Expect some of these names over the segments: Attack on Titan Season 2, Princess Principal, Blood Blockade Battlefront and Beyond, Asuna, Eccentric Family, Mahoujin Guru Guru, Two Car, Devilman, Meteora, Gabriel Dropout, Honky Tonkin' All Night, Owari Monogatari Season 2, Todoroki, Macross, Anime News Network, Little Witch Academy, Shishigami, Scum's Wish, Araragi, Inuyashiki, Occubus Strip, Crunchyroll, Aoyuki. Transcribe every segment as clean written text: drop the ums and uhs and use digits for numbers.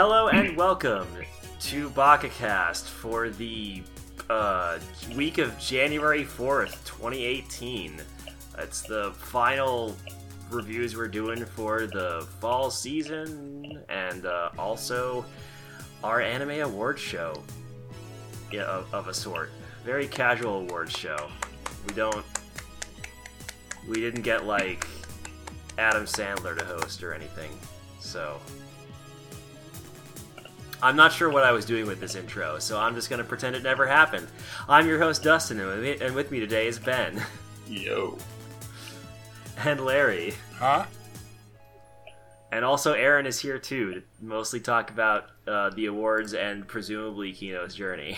Hello and welcome to BakaCast for the week of January 4th, 2018. That's the final reviews we're doing for the fall season and also our anime award show of a sort. Very casual award show. We didn't get like Adam Sandler to host or anything, so I'm not sure what I was doing with this intro, so I'm just going to pretend it never happened. I'm your host, Dustin, and with me today is Ben. Yo. And Larry. Huh? And also Aaron is here, too, to mostly talk about the awards and presumably Kino's Journey.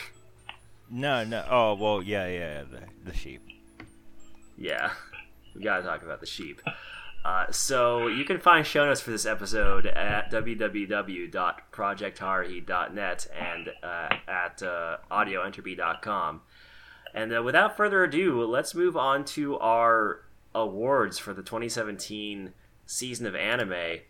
No. Oh, well, yeah, the sheep. Yeah. We got to talk about the sheep. So you can find show notes for this episode at www.projectharuhi.net and at audioentropy.com. And without further ado, let's move on to our awards for the 2017 season of anime.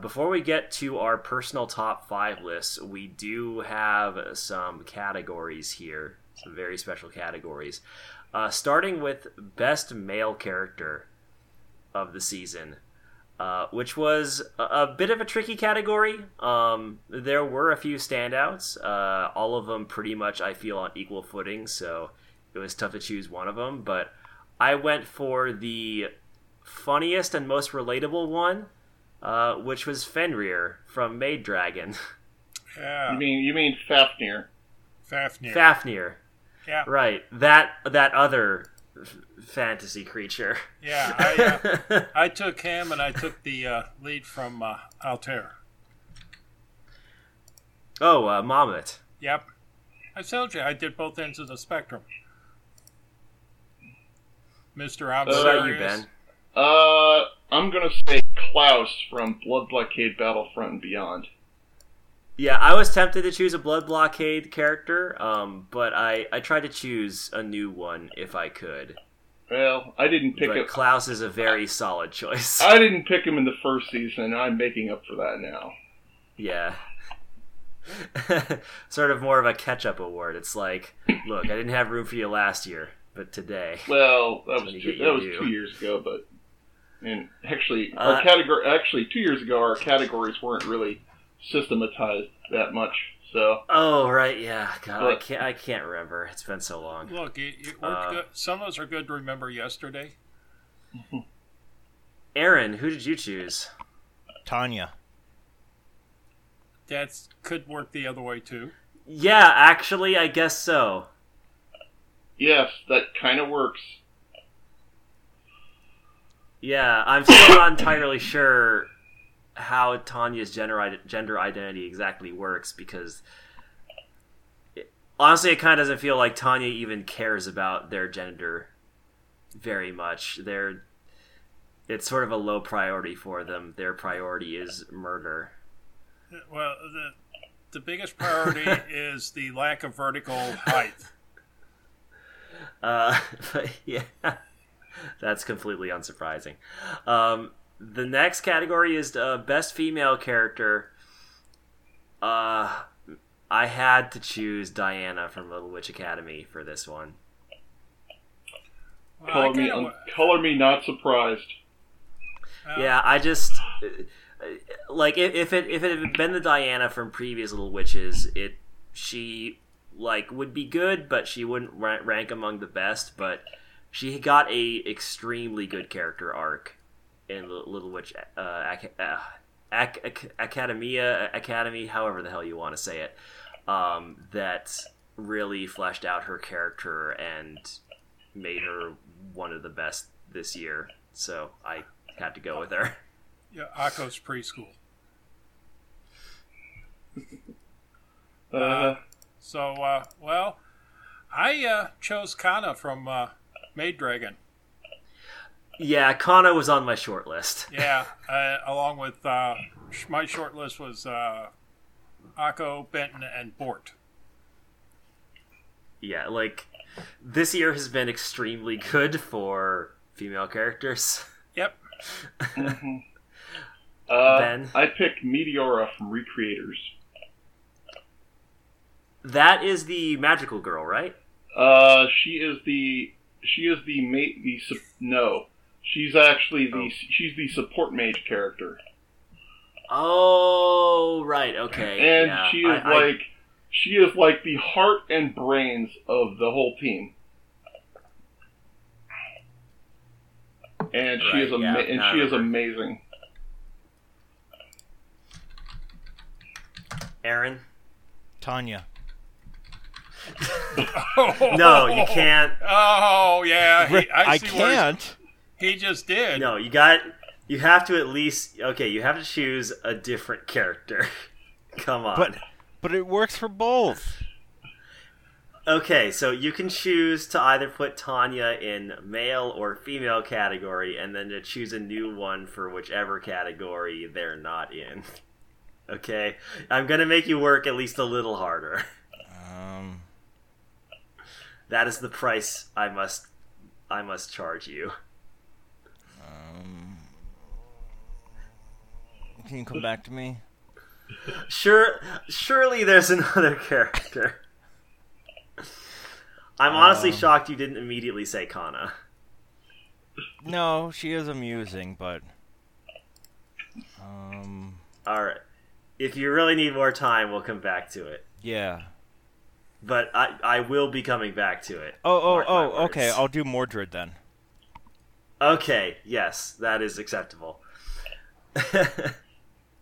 Before we get to our personal top 5 lists, we do have some categories here, some very special categories. Starting with Best Male Character of the season, which was a bit of a tricky category. There were a few standouts, all of them pretty much I feel on equal footing, so it was tough to choose one of them, but I went for the funniest and most relatable one, which was Fenrir from Maid Dragon. Yeah. You mean Fafnir. Fafnir. Yeah. Right. That other fantasy creature. Yeah, I took him, and I took the lead from Altair. Oh, Mammoth. Yep. I told you, I did both ends of the spectrum. Mr. Observers. What about you, Ben? I'm going to say Klaus from Blood Blockade Battlefront and Beyond. Yeah, I was tempted to choose a Blood Blockade character, but I tried to choose a new one if I could. Well, I didn't pick him. Klaus is a very solid choice. I didn't pick him in the first season, and I'm making up for that now. Yeah. Sort of more of a catch-up award. It's like, look, I didn't have room for you last year, but today. Well, that was 2 years ago, but... And actually, our 2 years ago, our categories weren't really systematized that much, so. Oh, right, yeah. God, but, I can't remember. It's been so long. Look, some of those are good to remember yesterday. Aaron, who did you choose? Tanya. That could work the other way, too. Yeah, actually, I guess so. Yes, that kind of works. Yeah, I'm still not entirely sure how Tanya's gender identity exactly works, because honestly it kind of doesn't feel like Tanya even cares about their gender very much. It's sort of a low priority for them. Their priority is murder. Well, the biggest priority is the lack of vertical height. But yeah, that's completely unsurprising. The next category is Best Female Character. I had to choose Diana from Little Witch Academy for this one. Well, color me not surprised. Yeah, I just... Like, if it had been the Diana from previous Little Witches, she would be good, but she wouldn't rank among the best, but she got a extremely good character arc in Little Witch Academy, however the hell you want to say it, that really fleshed out her character and made her one of the best this year. So I had to go with her. Yeah, Akko's preschool. I chose Kanna from Maid Dragon. Yeah, Kanna was on my short list. Yeah, along with my short list was Akko, Benton, and Bort. Yeah, like this year has been extremely good for female characters. Yep. Ben, I picked Meteora from Recreators. That is the magical girl, right? She's the support mage character. Oh, right, okay. And yeah, she is like the heart and brains of the whole team. And she is amazing. Aaron? Tanya. No, you can't. Oh, yeah. I can't. He just did. No, you have to at least... Okay, you have to choose a different character. Come on. But it works for both. Okay, so you can choose to either put Tanya in male or female category, and then to choose a new one for whichever category they're not in. Okay? I'm going to make you work at least a little harder. That is the price I must charge you. Can you come back to me? Surely there's another character. I'm honestly shocked you didn't immediately say Kanna. No, she is amusing, but... Alright. If you really need more time, we'll come back to it. Yeah. But I will be coming back to it. Oh, okay. I'll do Mordred then. Okay, yes. That is acceptable.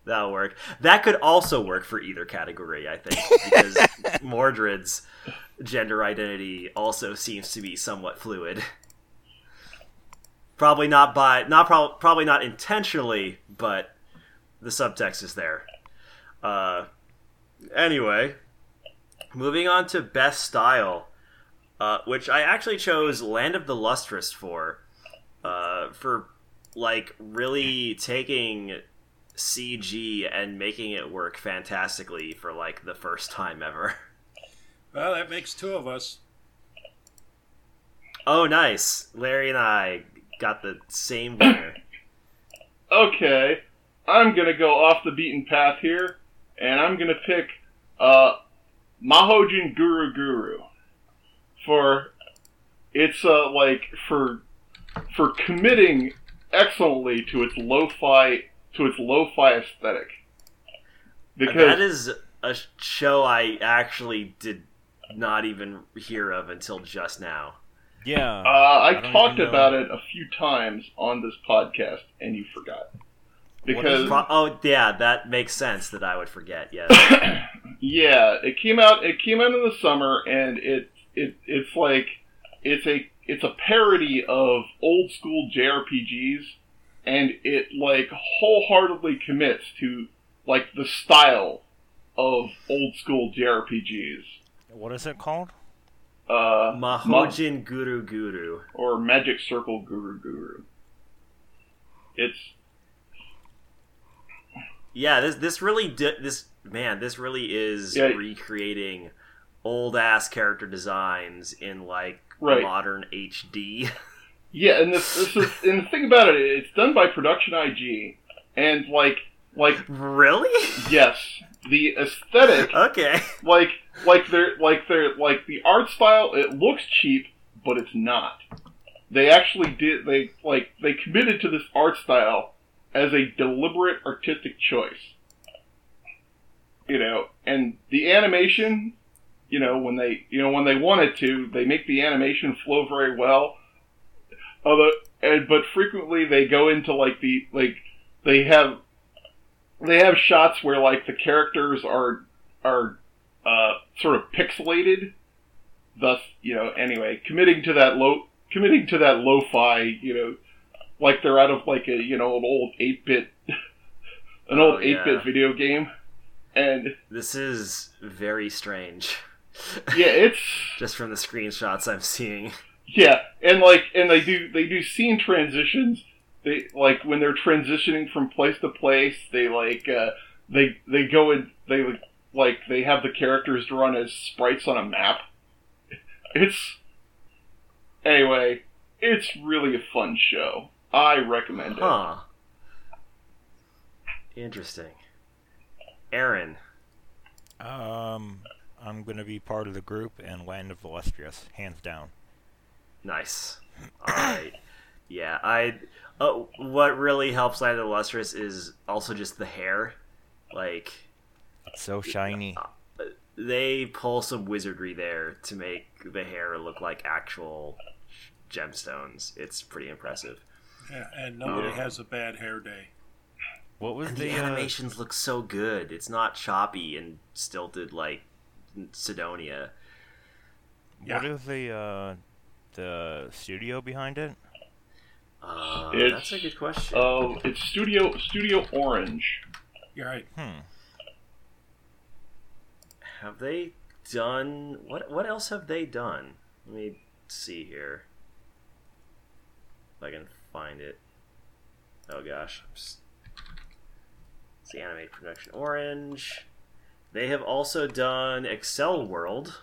That'll work. That could also work for either category, I think, because Mordred's gender identity also seems to be somewhat fluid. Probably not intentionally, but the subtext is there. Anyway, moving on to best style, which I actually chose Land of the Lustrous for like really taking CG and making it work fantastically for like the first time ever. Well, that makes two of us. Oh, nice. Larry and I got the same winner. Okay, I'm going to go off the beaten path here, and I'm going to pick Mahoujin Guru Guru for committing excellently to its lo-fi aesthetic. Because that is a show I actually did not even hear of until just now. Yeah. I talked about it a few times on this podcast, and you forgot. Because oh yeah, that makes sense that I would forget. Yes. Yeah, it came out in the summer, and it's a parody of old school JRPGs, and it like wholeheartedly commits to like the style of old school JRPGs. What is it called? Mahoujin Guru Guru, or Magic Circle Guru Guru. This really is recreating old ass character designs in like modern HD. Yeah, and the thing about it, it's done by Production IG, and like really? Yes, the aesthetic. Okay. Like the art style. It looks cheap, but it's not. They actually did. They committed to this art style as a deliberate artistic choice. You know, and the animation, when they wanted to, they make the animation flow very well. But frequently they go into they have shots where like the characters are sort of pixelated. Thus, committing to that lo-fi, like they're out of like a an old 8-bit video game. And this is very strange. Yeah, it's just from the screenshots I'm seeing. Yeah, and they do scene transitions. They like when they're transitioning from place to place. They they go and they have the characters drawn as sprites on a map. It's really a fun show. I recommend it. Interesting. Aaron. I'm going to be part of the group and Land of the Lustrous, hands down. Nice. All right. Yeah, what really helps Land of the Lustrous is also just the hair. Like, so shiny. They pull some wizardry there to make the hair look like actual gemstones. It's pretty impressive. Yeah, and nobody has a bad hair day. What was the animations look so good. It's not choppy and stilted like Sidonia. Yeah. What is the studio behind it? That's a good question. Oh, it's Studio Orange. You're right. Have they done what else have they done? Let me see here. If I can find it. Oh gosh. The Anime Production Orange. They have also done Excel World,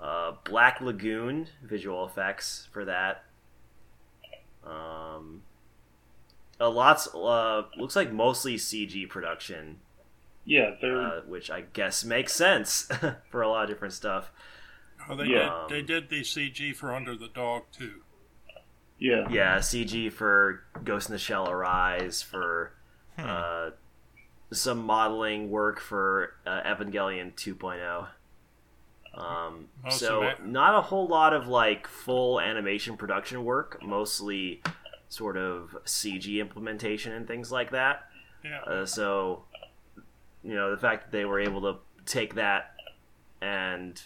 Black Lagoon visual effects for that. Looks like mostly CG production. Yeah, which I guess makes sense for a lot of different stuff. Oh, they did the CG for Under the Dog too. Yeah. Yeah, CG for Ghost in the Shell Arise, for some modeling work for Evangelion 2.0. Not a whole lot of like full animation production work, mostly sort of CG implementation and things like that. Yeah. So, you know, the fact that they were able to take that and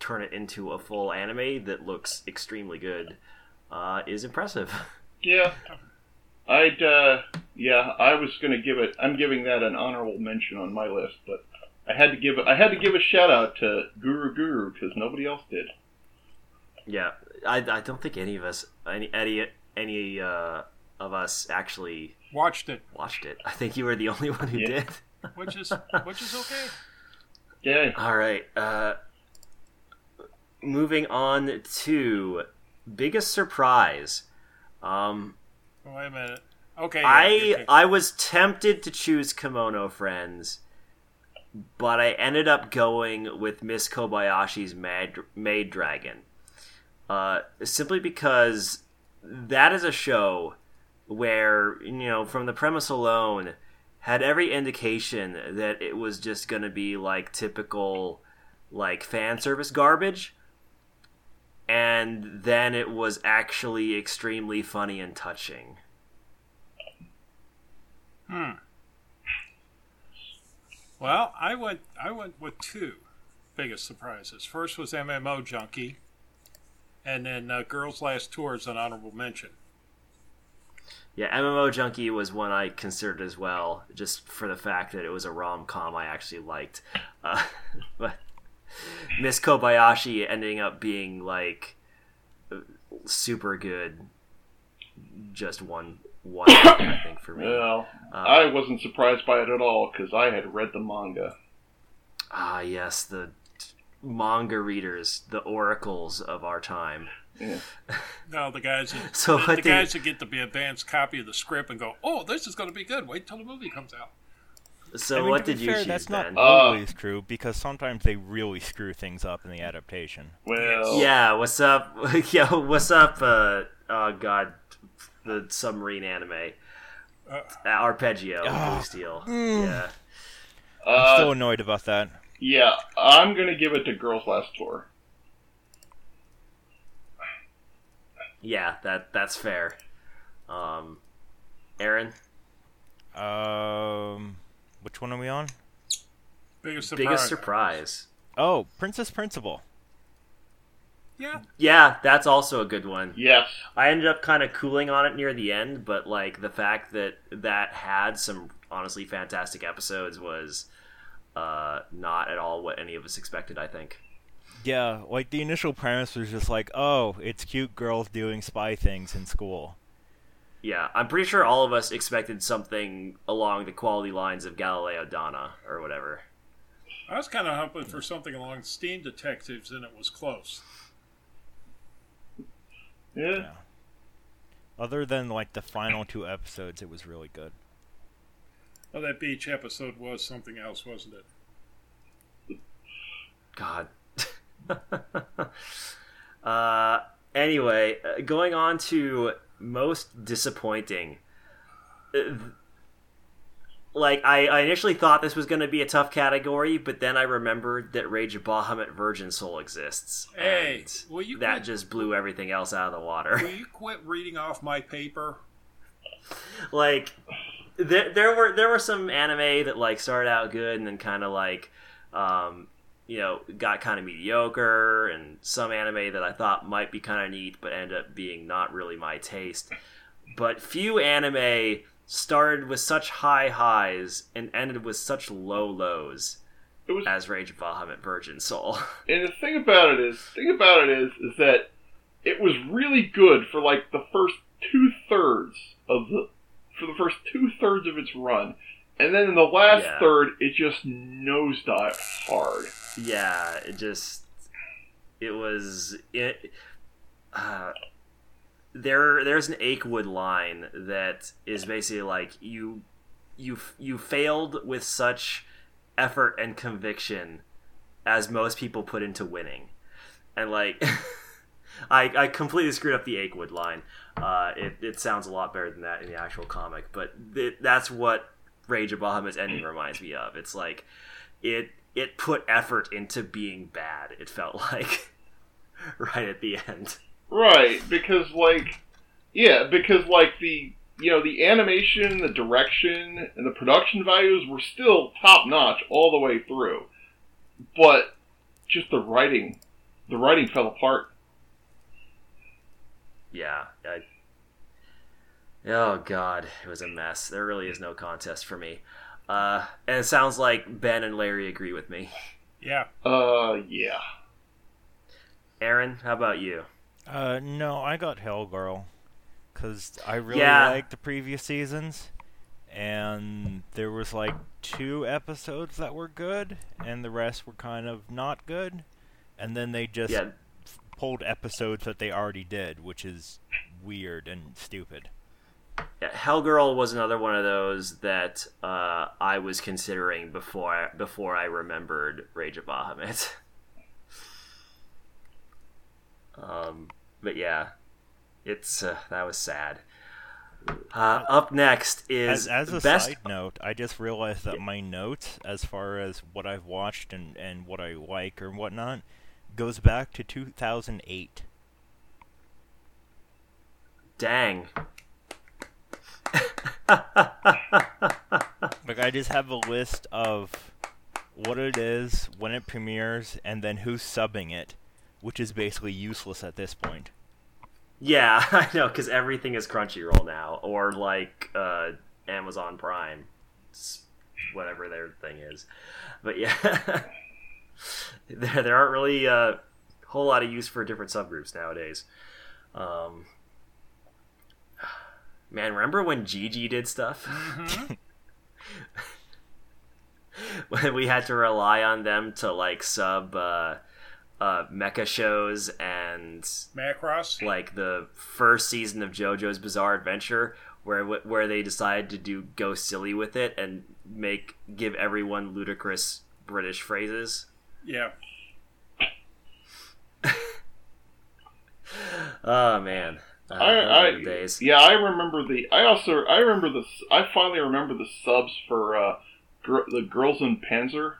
turn it into a full anime that looks extremely good is impressive. Yeah. I'm giving that an honorable mention on my list, but I had to give a shout out to Guru Guru because nobody else did. Yeah, I don't think any of us actually watched it. I think you were the only one who did, which is okay. Yeah. All right. Moving on to biggest surprise. Wait a minute. Okay. I was tempted to choose Kemono Friends, but I ended up going with Miss Kobayashi's Maid Dragon. Simply because that is a show where, you know, from the premise alone, had every indication that it was just going to be like typical like fan service garbage. And then it was actually extremely funny and touching. Well, I went with two biggest surprises. First was MMO Junkie, and then Girls Last Tour is an honorable mention. Yeah, MMO Junkie was one I considered as well, just for the fact that it was a rom-com I actually liked. But Miss Kobayashi ending up being like super good, just one I think for me. Well, I wasn't surprised by it at all because I had read the manga. Ah, yes, the manga readers, the oracles of our time. Yeah. No, the guys that, guys that get the advanced copy of the script and go, "Oh, this is going to be good. Wait till the movie comes out." So what did you choose then? That's not always true, because sometimes they really screw things up in the adaptation. Well... Yeah, what's up? Yo, what's up, oh god, the submarine anime. Arpeggio, Blue Steel. Yeah. I'm so annoyed about that. Yeah, I'm gonna give it to Girls Last Tour. Yeah, that's fair. Aaron? Which one are we on? Biggest surprise. Oh, Princess Principal. Yeah. Yeah, that's also a good one. Yeah. I ended up kind of cooling on it near the end, but like the fact that that had some honestly fantastic episodes was not at all what any of us expected, I think. Yeah, like the initial premise was just like, oh, it's cute girls doing spy things in school. Yeah, I'm pretty sure all of us expected something along the quality lines of Galileo Donna or whatever. I was kind of hoping for something along Steam Detectives, and it was close. Yeah. Other than, like, the final two episodes, it was really good. Well, that beach episode was something else, wasn't it? God. Anyway, going on to most disappointing. Like, I initially thought this was going to be a tough category, but then I remembered that Rage of Bahamut Virgin Soul exists. Hey, will you that quit, just blew everything else out of the water. Will you quit reading off my paper? Like, there were some anime that, like, started out good and then kind of, like, you know, got kind of mediocre, and some anime that I thought might be kind of neat but ended up being not really my taste. But few anime started with such high highs and ended with such low lows as Rage of Bahamut Virgin Soul. And the thing about it is, is that it was really good for like the first two thirds of its run, and then in the last third, it just nosedived hard. Yeah, it was. There's an Akewood line that is basically like you failed with such effort and conviction as most people put into winning, and like I completely screwed up the Akewood line. It sounds a lot better than that in the actual comic, but that's what Rage of Bahamut's ending reminds me of. It's like it put effort into being bad. It felt like right at the end. Right, because the, you know, the animation, the direction, and the production values were still top-notch all the way through. But just the writing fell apart. Yeah. Oh, God, it was a mess. There really is no contest for me. And it sounds like Ben and Larry agree with me. Yeah. Yeah. Aaron, how about you? No, I got Hellgirl, because I really liked the previous seasons, and there was, like, 2 episodes that were good, and the rest were kind of not good, and then they just pulled episodes that they already did, which is weird and stupid. Yeah, Hellgirl was another one of those that I was considering before I remembered Rage of Bahamut. But yeah, it's that was sad. Up next is as a best... side note, I just realized that my notes, as far as what I've watched and what I like or whatnot, goes back to 2008. Dang. Like, I just have a list of what it is, when it premieres, and then who's subbing it. Which is basically useless at this point. Yeah, I know, because everything is Crunchyroll now, or like Amazon Prime, whatever their thing is. But yeah, there aren't really a whole lot of use for different subgroups nowadays. Man, remember when Gigi did stuff? Mm-hmm. When we had to rely on them to like sub... mecha shows and Macross, like the first season of JoJo's Bizarre Adventure, where they decided to go silly with it and give everyone ludicrous British phrases. Yeah. Oh man, I yeah, I remember the. I also I finally remember the subs for the Girls in Panzer.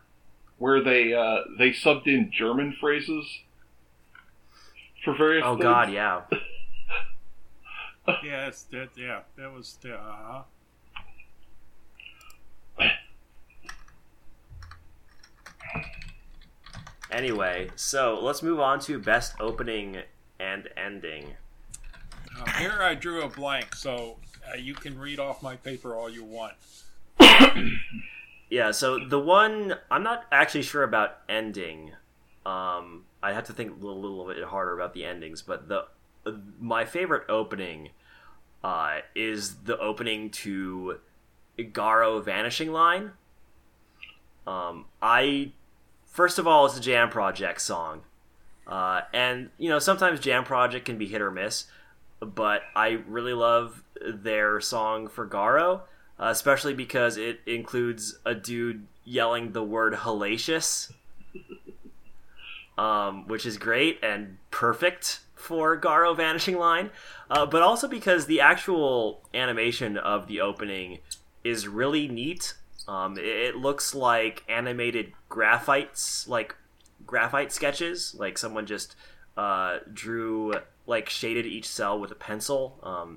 Where they subbed in German phrases for various things. Oh, God, yeah. Yeah, that was... Anyway, so let's move on to best opening and ending. Here I drew a blank, so you can read off my paper all you want. Yeah, so the one I'm not actually sure about ending. I have to think a little bit harder about the endings, but the my favorite opening is the opening to Garo Vanishing Line. First of all, it's a Jam Project song, and you know sometimes Jam Project can be hit or miss, but I really love their song for Garo. Especially because it includes a dude yelling the word hellacious, which is great and perfect for Garo Vanishing Line, but also because the actual animation of the opening is really neat. It looks like animated graphite sketches, like someone just drew, like, shaded each cell with a pencil,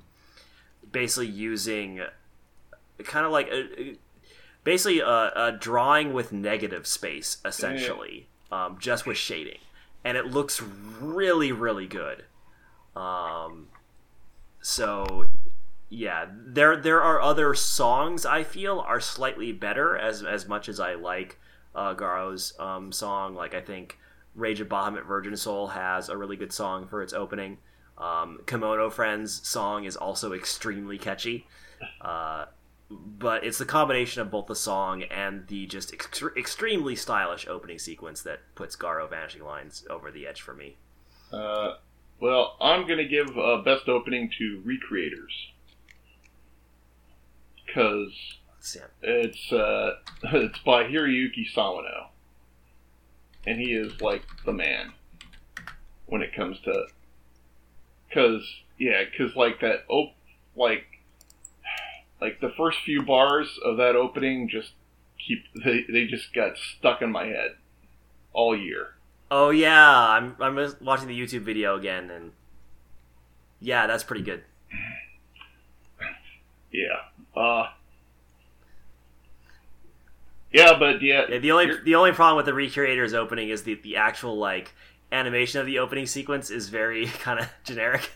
basically using kind of like a drawing with negative space, essentially, just with shading. And it looks really, really good. So, yeah, there are other songs I feel are slightly better, as much as I like Garo's song. Like, I think Rage of Bahamut Virgin Soul has a really good song for its opening. Kemono Friends' song is also extremely catchy. But it's the combination of both the song and the just extremely stylish opening sequence that puts Garo Vanishing Lines over the edge for me. Well, I'm going to give best opening to Recreators. Because it's by Hiroyuki Sawano. And he is, like, the man when it comes to... Like, the first few bars of that opening just they just got stuck in my head all year. Oh yeah, I'm watching the YouTube video again, and yeah, that's pretty good. Yeah. The only problem with the Recreators opening is the actual, like, animation of the opening sequence is very kind of generic.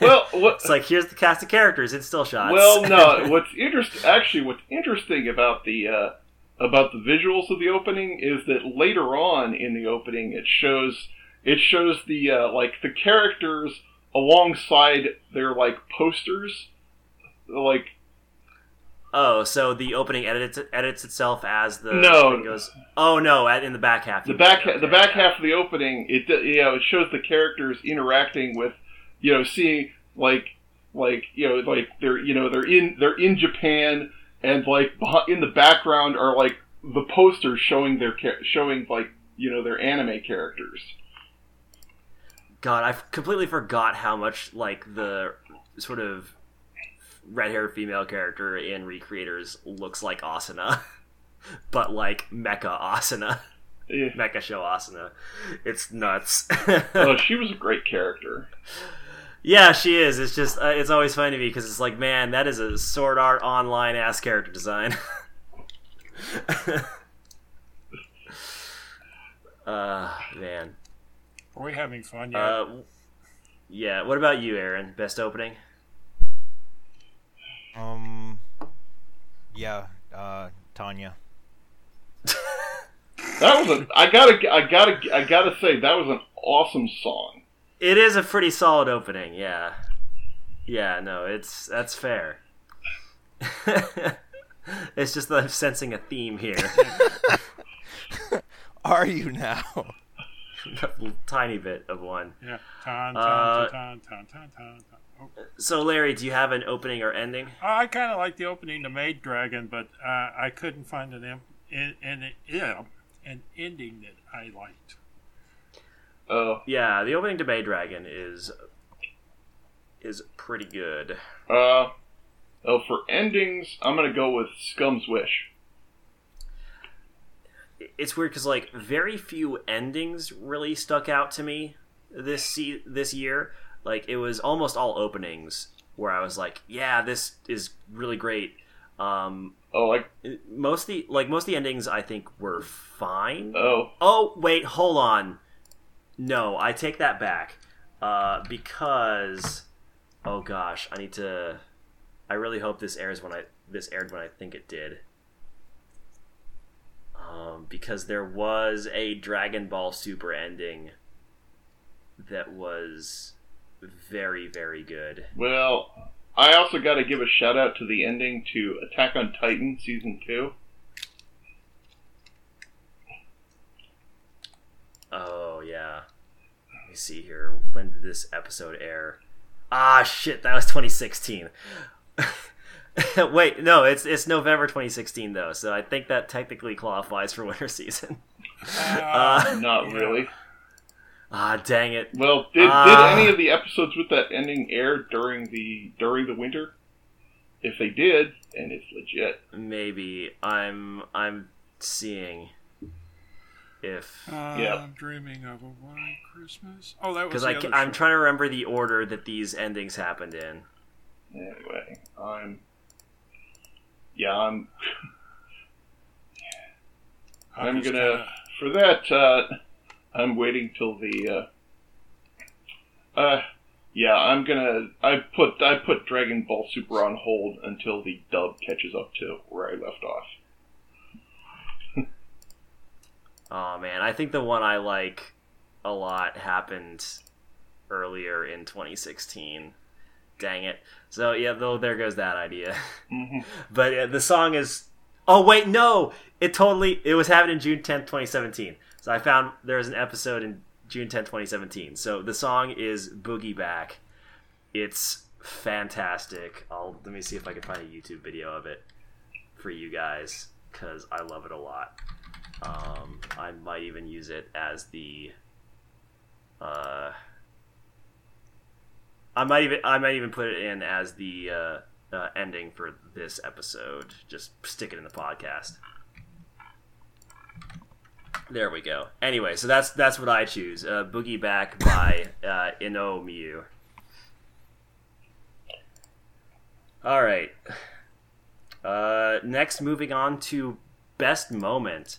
Well, it's like, here's the cast of characters in still shots. Well, no, what's interesting about the visuals of the opening is that later on in the opening, it shows the like, the characters alongside their, like, posters, like. Oh, so the opening edits itself as the no goes. Oh no! In the back half, the back half of the opening, it shows the characters interacting with, seeing like they're in Japan, and, like, in the background are, like, the posters showing like, their anime characters. God, I completely forgot how much, like, the sort of red-haired female character in Recreators looks like Asuna, but, like, mecha Asuna. Yeah. Mecha show Asuna. It's nuts. Oh, she was a great character. Yeah, she is. It's just, it's always funny to me, because it's like, man, that is a Sword Art Online-ass character design. Man. Are we having fun yet? Yeah, what about you, Aaron? Best opening? Tanya. I gotta say that was an awesome song. It is a pretty solid opening, yeah. Yeah, no, that's fair. It's just that I'm sensing a theme here. Are you now? A tiny bit of one. Yeah. So, Larry, do you have an opening or ending? I kind of like the opening to Maid Dragon, but I couldn't find an ending that I liked. Oh. Yeah, the opening to Maid Dragon is pretty good. For endings, I'm going to go with Scum's Wish. It's weird because, like, very few endings really stuck out to me this year. Like, it was almost all openings where I was like, yeah, this is really great. Most of the endings, I think, were fine. Oh, wait, hold on. No, I take that back. Because, oh gosh, I really hope this aired when I think it did. Because there was a Dragon Ball Super ending that was very, very good. Well, I also got to give a shout out to the ending to Attack on Titan Season 2. Oh, yeah. Let me see here. When did this episode air? Ah, shit, that was 2016. Wait, no, it's November 2016, though, so I think that technically qualifies for winter season. Not really. Ah, dang it. Well, did any of the episodes with that ending air during the winter? If they did, and it's legit. Maybe. I'm seeing if... I'm dreaming of a white Christmas. Oh, that was the other show. I'm trying to remember the order that these endings happened in. Anyway, I'm gonna... For that, I'm waiting till the... I'm gonna... I put Dragon Ball Super on hold until the dub catches up to where I left off. Oh, man. I think the one I like a lot happened earlier in 2016. Dang it. So, yeah, though, there goes that idea. Mm-hmm. But the song is... Oh, wait, no! It was happening June 10th, 2017. So I found there was an episode in June 10th, 2017. So the song is Boogie Back. It's fantastic. Let me see if I can find a YouTube video of it for you guys, because I love it a lot. I might even use it as the... I might even put it in as the... ending for this episode. Just stick it in the podcast. There we go. Anyway, so that's what I choose. Boogie Back by Ino Miyu. All right. Next, moving on to best moment.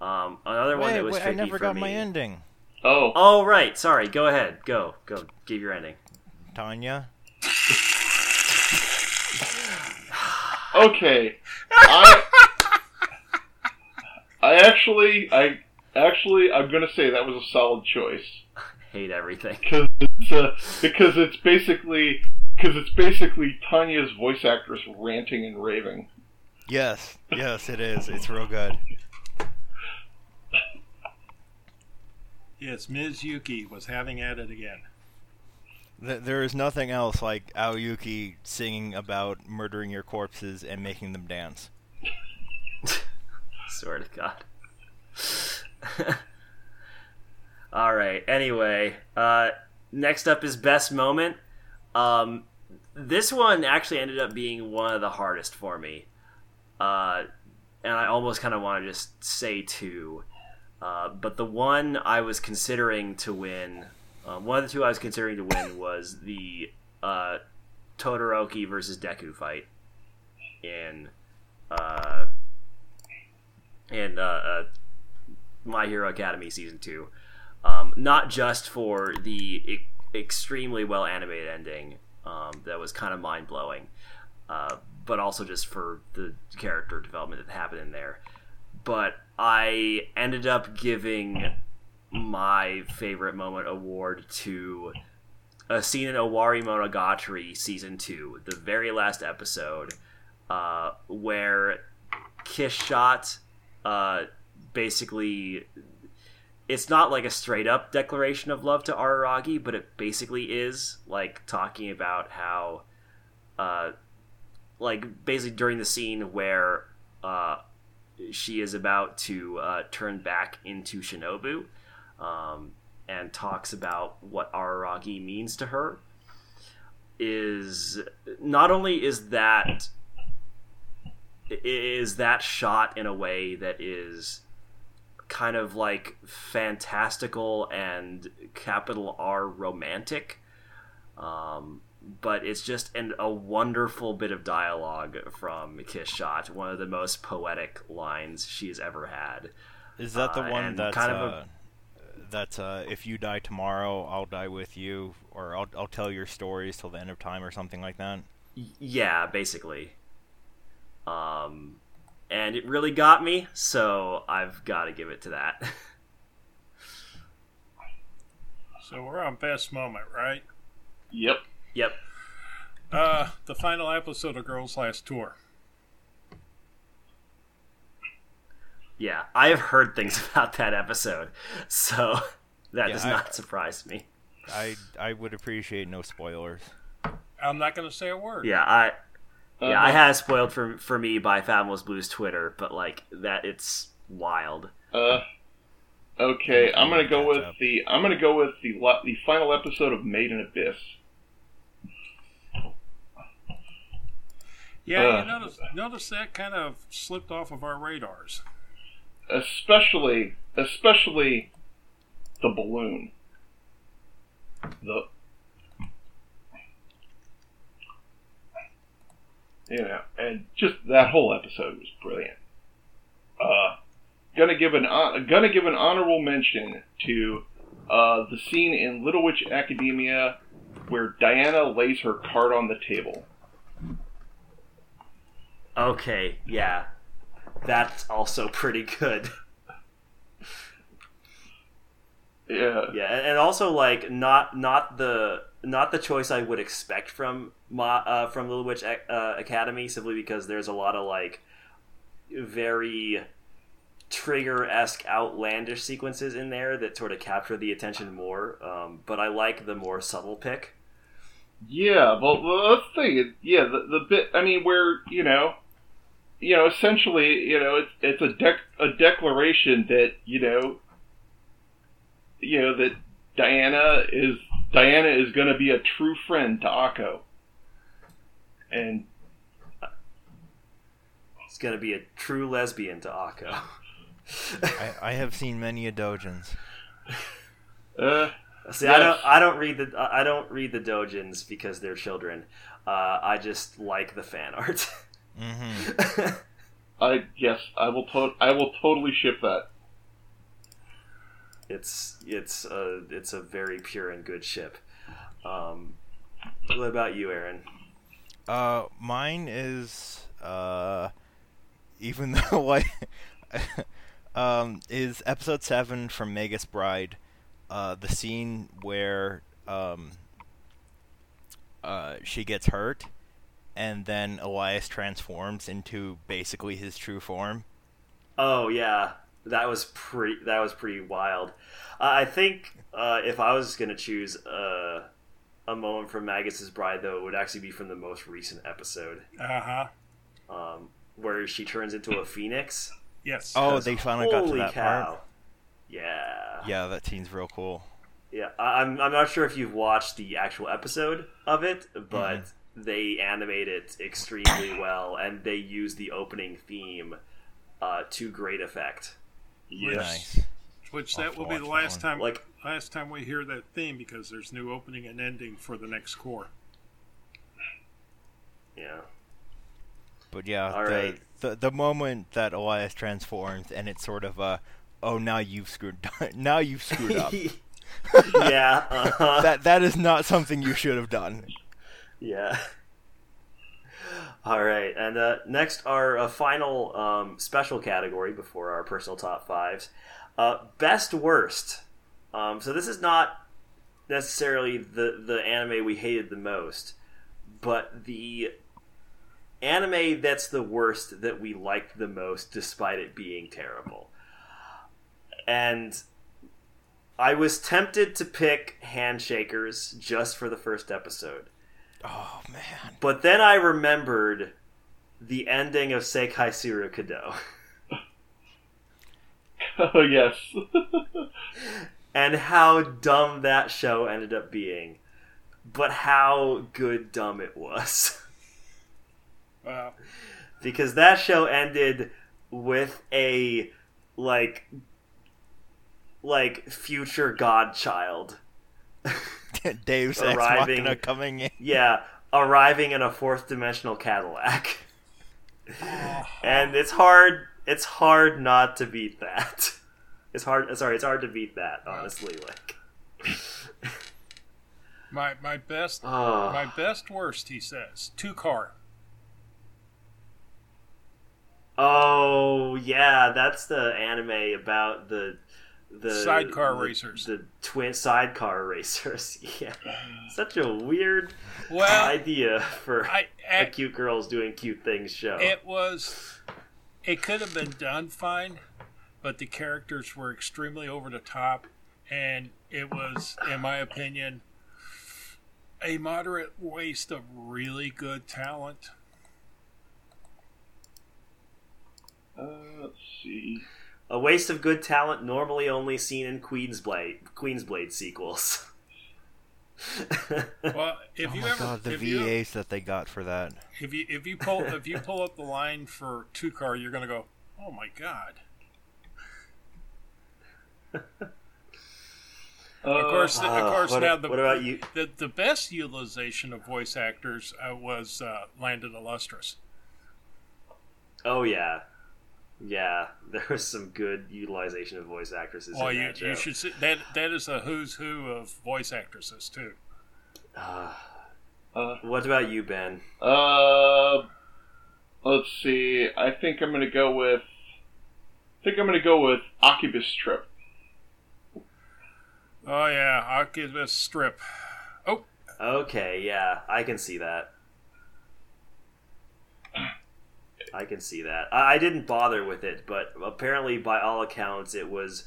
Another one that was tricky for me. I never got my ending. Oh. Oh, right. Sorry. Go ahead. Go. Give your ending. Tanya. Okay, I actually, I'm gonna say that was a solid choice. I hate everything because it's basically Tanya's voice actress ranting and raving. Yes, it is. It's real good. Yes, Ms. Yuki was having at it again. There is nothing else like Aoyuki singing about murdering your corpses and making them dance. Swear to God. All right. Anyway, next up is best moment. This one actually ended up being one of the hardest for me, and I almost kind of want to just say two, but the one I was considering to win. One of the two I was considering to win was the Todoroki versus Deku fight in My Hero Academy Season 2. Not just for the extremely well-animated ending that was kind of mind-blowing, but also just for the character development that happened in there. But I ended up giving... my favorite moment award to a scene in Owari Monogatari Season 2, the very last episode, where Kishot basically... It's not like a straight-up declaration of love to Araragi, but it basically is, like, talking about how... basically during the scene where she is about to turn back into Shinobu... and talks about what Araragi means to her, is that shot in a way that is kind of like fantastical and capital R romantic, but it's just a wonderful bit of dialogue from Kishot, one of the most poetic lines she's ever had. Is that the one that's kind of That's if you die tomorrow, I'll die with you, or I'll tell your stories till the end of time, or something like that. Yeah, basically. And it really got me, so I've got to give it to that. So we're on best moment, right? Yep. The final episode of Girls Last Tour. Yeah, I have heard things about that episode, so that does not surprise me. I would appreciate no spoilers. I'm not going to say a word. I had it spoiled for me by Fabulous Blue's Twitter, but like that, it's wild. Okay, I'm gonna go with the final episode of Made in Abyss. Yeah, you notice that kind of slipped off of our radars. Especially the balloon. And just that whole episode was brilliant. Gonna give an honorable mention to the scene in Little Witch Academia where Diana lays her card on the table. Okay, yeah. That's also pretty good. Yeah. Yeah, and also like not the choice I would expect from Little Witch Academy, simply because there's a lot of like very Trigger-esque outlandish sequences in there that sort of capture the attention more, but I like the more subtle pick. Yeah, well, that's the thing. Yeah, the bit. I mean, where essentially, it's a declaration that that Diana is going to be a true friend to Akko, and it's going to be a true lesbian to Akko. I have seen many a doujins. Yes. I don't read the doujins because they're children. I just like the fan art. Mm-hmm. I will totally ship that. It's a very pure and good ship. What about you, Aaron? Mine is even though I. Is episode 7 from Magus Bride, the scene where she gets hurt and then Elias transforms into basically his true form. Oh yeah, that was pretty wild. I think if I was going to choose a moment from Magus' Bride, though, it would actually be from the most recent episode. Uh-huh. Where she turns into a phoenix. Yes. Oh, they finally got to that part. Yeah. Yeah, that scene's real cool. Yeah, I'm not sure if you've watched the actual episode of it, but they animate it extremely well, and they use the opening theme to great effect. Yes. Nice. Which that will be the last time we hear that theme, because there's new opening and ending for the next core. Yeah. But yeah, right. The moment that Elias transforms, and it's sort of a, oh, now you've screwed up. Yeah, uh-huh. that is not something you should have done. Yeah. All right, and next our final special category before our personal top fives, best worst. So this is not necessarily the anime we hated the most, but the anime that's the worst that we liked the most, despite it being terrible. And I was tempted to pick Handshakers just for the first episode. Oh, man. But then I remembered the ending of Sekai Surukado. Oh, yes. And how dumb that show ended up being. But how good dumb it was. Wow. Because that show ended with a like future godchild Dave's ex-machina coming in. Yeah, arriving in a fourth dimensional Cadillac. And it's hard not to beat that. It's hard to beat that, honestly, like. My best worst, he says. Two Car. Oh yeah, that's the anime about the sidecar racers, the twin sidecar racers. Yeah, such a weird idea for a cute girls doing cute things show. It could have been done fine, but the characters were extremely over the top, and it was, in my opinion, a moderate waste of really good talent. Let's see. A waste of good talent normally only seen in Queensblade sequels. Well, if the VAs that they got for that. If you pull up the line for Two Car, you're going to go, "Oh my god." Now the best utilization of voice actors was Land of the Lustrous. Oh yeah. Yeah, there was some good utilization of voice actresses in that show. You should see, that is a who's who of voice actresses, too. What about you, Ben? Let's see. I think I'm going to go with Occubus Strip. Oh, yeah, Occubus Strip. Oh. Okay, yeah, I can see that. I can see that. I didn't bother with it, but apparently, by all accounts, it was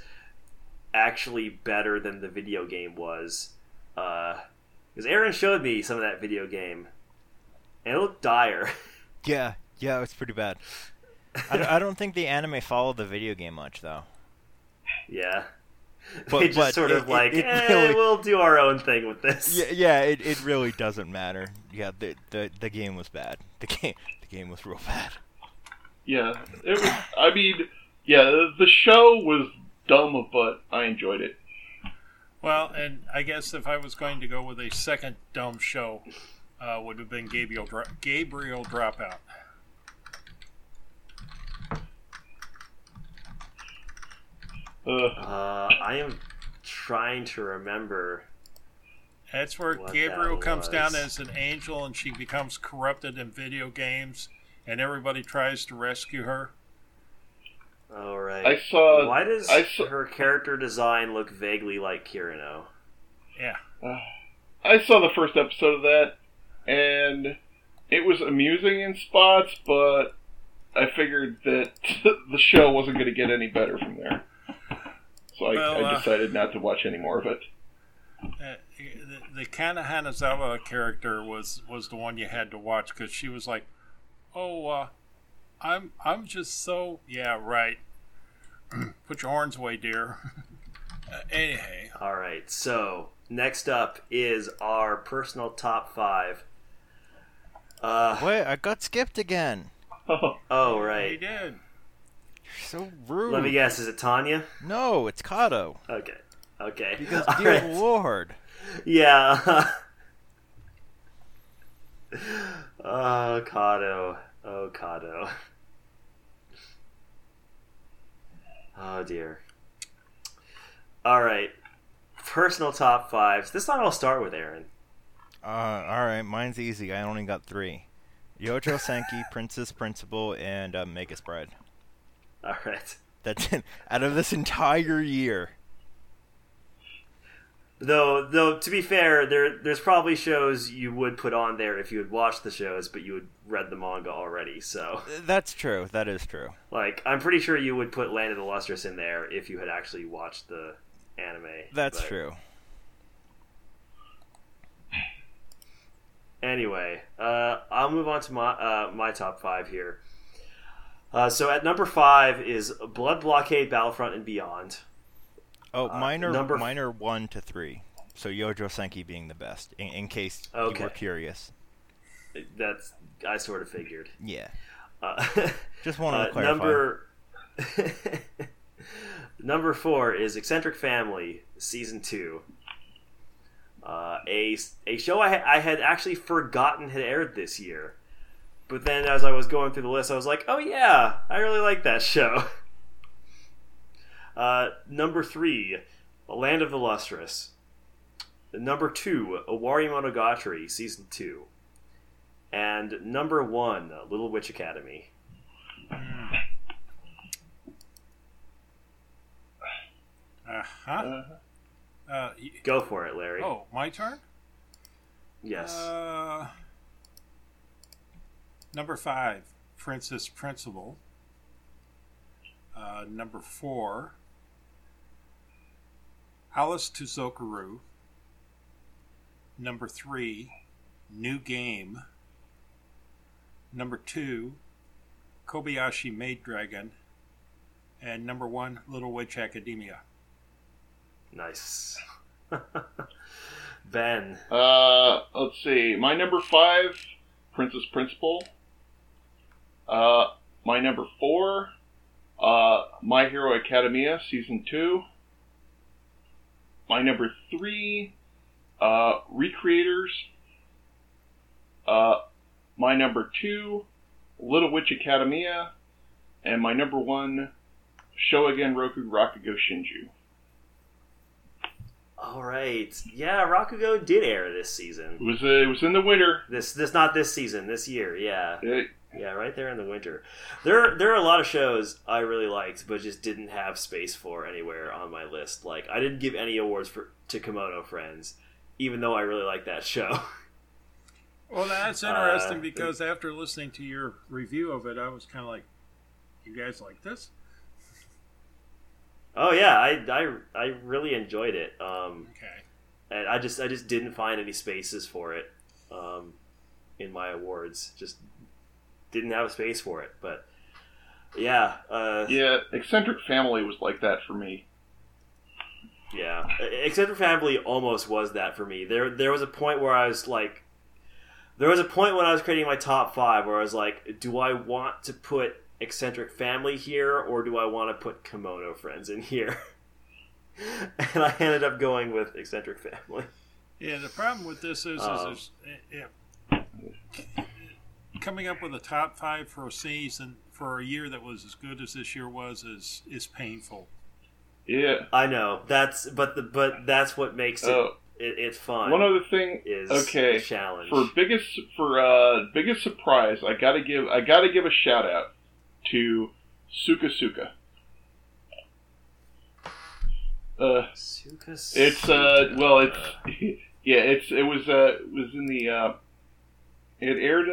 actually better than the video game was. Because Aaron showed me some of that video game, and it looked dire. Yeah, it was pretty bad. I don't think the anime followed the video game much, though. Yeah. But we'll do our own thing with this. Yeah, it really doesn't matter. Yeah, the game was bad. The game was real bad. Yeah, it was. I mean, yeah, the show was dumb, but I enjoyed it. Well, and I guess if I was going to go with a second dumb show, would have been Gabriel Dropout. I am trying to remember. That's where Gabriel comes down as an angel and she becomes corrupted in video games and everybody tries to rescue her. Alright. Why does her character design look vaguely like Kirino? Yeah. I saw the first episode of that and it was amusing in spots, but I figured that the show wasn't going to get any better from there. I decided not to watch any more of it. The Kanna Hanazawa character was the one you had to watch because she was like, I'm just so... Yeah, right. Put your horns away, dear. Anyway. All right, so next up is our personal top 5. Wait, I got skipped again. Oh, right. You did. So rude. Let me guess, is it Tanya? No, it's Kato. Okay. Because dear Lord. Yeah. Kato. Oh, Kato. Oh, dear. Alright. Personal top 5s. This time I'll start with Aaron. Alright, mine's easy. I only got 3. Youjo Senki, Princess Principal, and Magus Bride. All right. That's it. Out of this entire year. Though to be fair, there's probably shows you would put on there if you had watched the shows, but you had read the manga already. So that's true. That is true. Like I'm pretty sure you would put Land of the Lustrous in there if you had actually watched the anime. That's true. Anyway, I'll move on to my my top 5 here. So at number 5 is Blood Blockade Battlefront and Beyond. Oh, mine are 1 to 3. So Youjo Senki being the best, in case you were curious. I sort of figured. Yeah. Just wanted to clarify. Number 4 is Eccentric Family Season 2. A show I had actually forgotten had aired this year. But then as I was going through the list, I was like, oh yeah, I really like that show. Number 3, Land of the Lustrous. Number 2, Owari Monogatari Season 2. And number 1, Little Witch Academy. Go for it, Larry. Oh, my turn? Yes. Number 5, Princess Principal. Number 4, Alice to Zokaru. Number 3, New Game. Number 2, Kobayashi Maid Dragon. and number one, Little Witch Academia. Nice. Ben. Let's see. My number 5, Princess Principal. My number 4, My Hero Academia Season 2. My number 3, Recreators. My number 2, Little Witch Academia. And my number 1, Shogun Roku Rakugo Shinju. All right. Yeah, Rakugo did air this season. It was in the winter. Not this season, this year, yeah. Yeah, right there in the winter. There are a lot of shows I really liked, but just didn't have space for anywhere on my list. Like, I didn't give any awards to Kemono Friends, even though I really liked that show. Well, that's interesting because after listening to your review of it, I was kind of like, you guys like this? Oh yeah, I really enjoyed it. Okay. And I just didn't find any spaces for it in my awards. Just didn't have a space for it. But yeah. Yeah, Eccentric Family was like that for me. Yeah, Eccentric Family almost was that for me. There was a point where I was like, there was a point when I was creating my top 5 where I was like, do I want to put Eccentric Family here, or do I want to put Kemono Friends in here? And I ended up going with Eccentric Family. Yeah, the problem with this is coming up with a top 5 for a season for a year that was as good as this year was is painful. Yeah, I know that's what makes it's fun. One other thing is the challenge for biggest surprise. I gotta give a shout out to Suka Suka. Suka Suka. It's it aired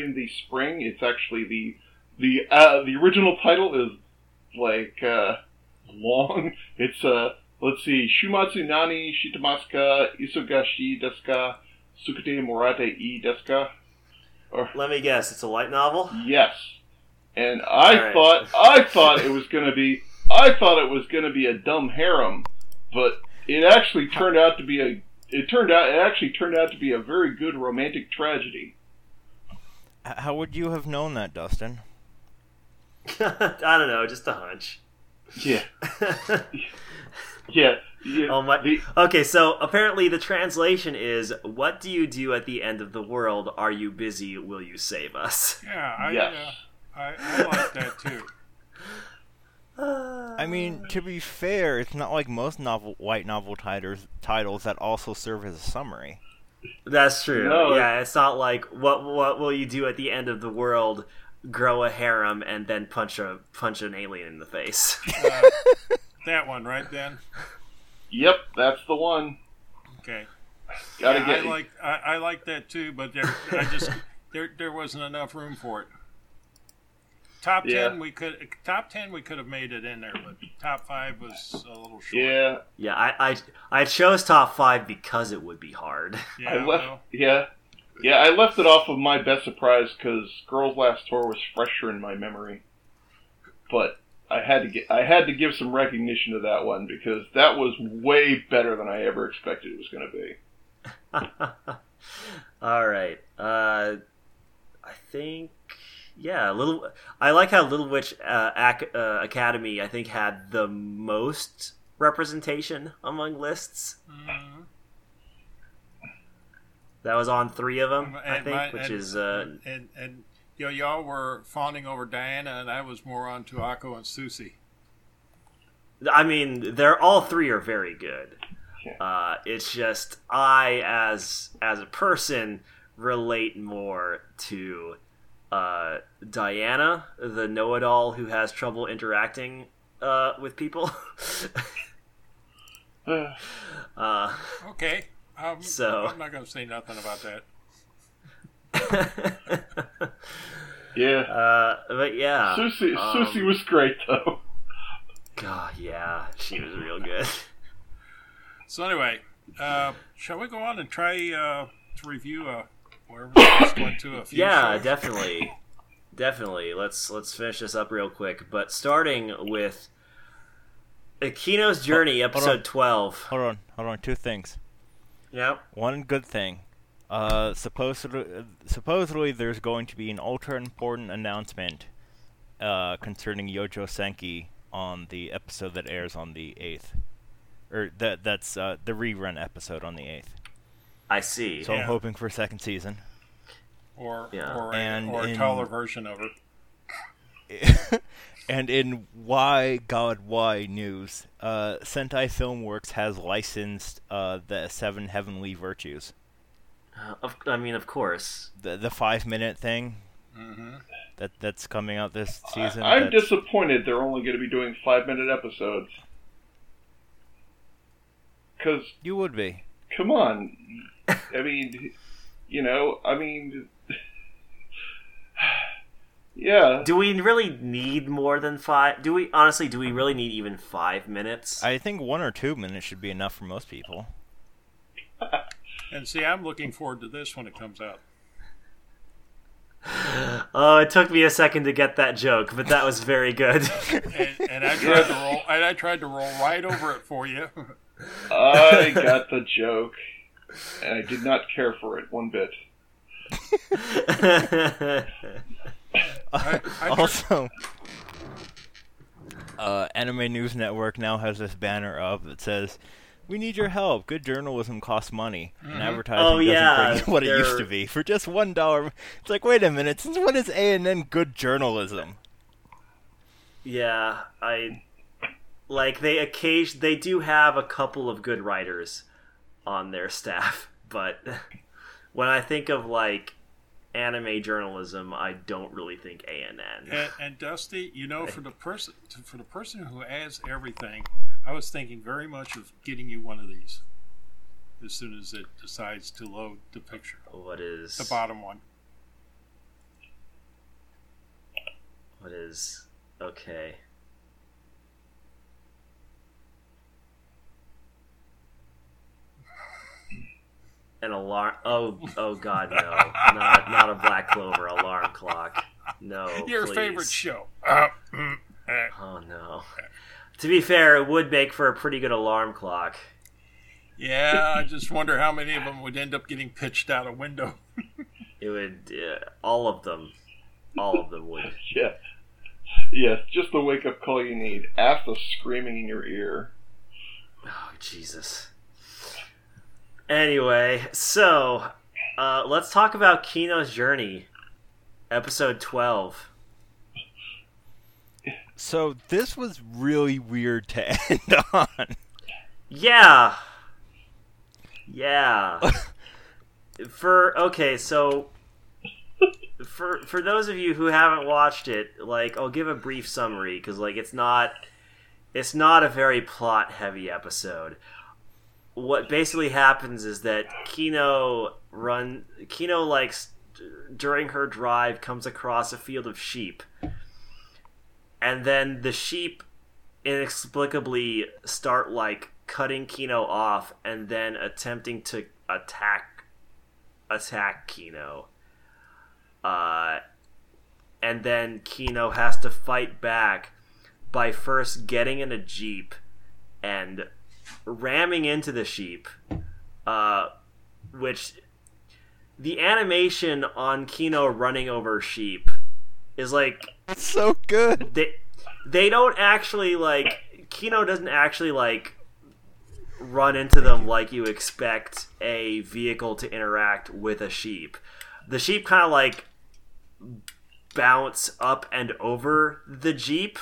in the spring. It's actually the original title is like long. It's let's see, Shumatsu nani shitemasuka isogashi desu ka sukete morate ii desu ka. Let me guess, it's a light novel? Yes. And I thought it was gonna be a dumb harem, but it actually turned out to be a very good romantic tragedy. How would you have known that, Dustin? I don't know, just a hunch. Yeah. Yeah. Oh my. Okay, so apparently the translation is, "What do you do at the end of the world? Are you busy? Will you save us?" Yeah. I like that too. I mean, to be fair, it's not like most light novel titles that also serve as a summary. That's true. No, yeah, it's not like what will you do at the end of the world? Grow a harem and then punch an alien in the face. That one, right, Ben? Yep, that's the one. Okay. I like that too, but there wasn't enough room for it. Top ten we could have made it in there, but top 5 was a little short. Yeah. I chose top 5 because it would be hard. Yeah, I left it off of my best surprise because Girls Last Tour was fresher in my memory, but I had to give some recognition to that one because that was way better than I ever expected it was going to be. All right, I think. Yeah, I like how Little Witch Academy, I think, had the most representation among lists. Mm-hmm. That was on 3 of them, I think, which is... And y'all were fawning over Diana, and I was more on to Akko and Susie. I mean, all 3 are very good. Yeah. It's just I, as a person, relate more to... Diana, the know-it-all who has trouble interacting with people. Okay. I'm not going to say nothing about that. Yeah. But yeah. Susie was great, though. God, yeah. She was real good. So anyway, shall we go on and try to review wherever we just went to a few. Yeah, shows? Definitely. Definitely. Let's finish this up real quick. But starting with Kino's Journey, episode 12. Hold on. Two things. Yep. One good thing. Supposedly, there's going to be an ultra important announcement concerning Youjo Senki on the episode that airs on the 8th. Or that's the rerun episode on the 8th. I see. So yeah. I'm hoping for a second season. Or a taller version of it. And in Why God Why news, Sentai Filmworks has licensed the 7 Heavenly Virtues. Of course. The 5-minute thing mm-hmm. that's coming out this season. I'm disappointed they're only going to be doing 5-minute episodes. 'Cause, you would be. Come on. I mean... Yeah. Do we really need more than 5? Do we really need even 5 minutes? I think 1 or 2 minutes should be enough for most people. And see, I'm looking forward to this when it comes out. Oh, it took me a second to get that joke, but that was very good. and I tried to roll right over it for you. I got the joke, and I did not care for it one bit. Also, Anime News Network now has this banner up that says, "We need your help. Good journalism costs money, and advertising doesn't bring what it used to be. For just $1, it's like, wait a minute. Since when is A&N good journalism?" Yeah, they do have a couple of good writers on their staff, but when I think of anime journalism, I don't really think A&N. And Dusty, for the person who adds everything, I was thinking very much of getting you one of these as soon as it decides to load the picture. What is the bottom one? What is okay? An alarm. Oh God, no! Not a Black Clover alarm clock. No, your please. Favorite show. Oh no. To be fair, it would make for a pretty good alarm clock. Yeah, I just wonder how many of them would end up getting pitched out a window. It would, all of them would. Yeah, yes, just the wake-up call you need after screaming in your ear. Oh Jesus. Anyway, so let's talk about Kino's Journey, episode 12. So this was really weird to end on. Yeah. For those of you who haven't watched it, I'll give a brief summary because it's not a very plot heavy episode. What basically happens is that Kino during her drive comes across a field of sheep. And then the sheep inexplicably start, cutting Kino off and then attempting to attack Kino. And then Kino has to fight back by first getting in a jeep and ramming into the sheep, which the animation on Kino running over sheep is it's so good. They don't actually Kino doesn't actually run into them like you expect a vehicle to interact with a sheep. The sheep kind of bounce up and over the jeep,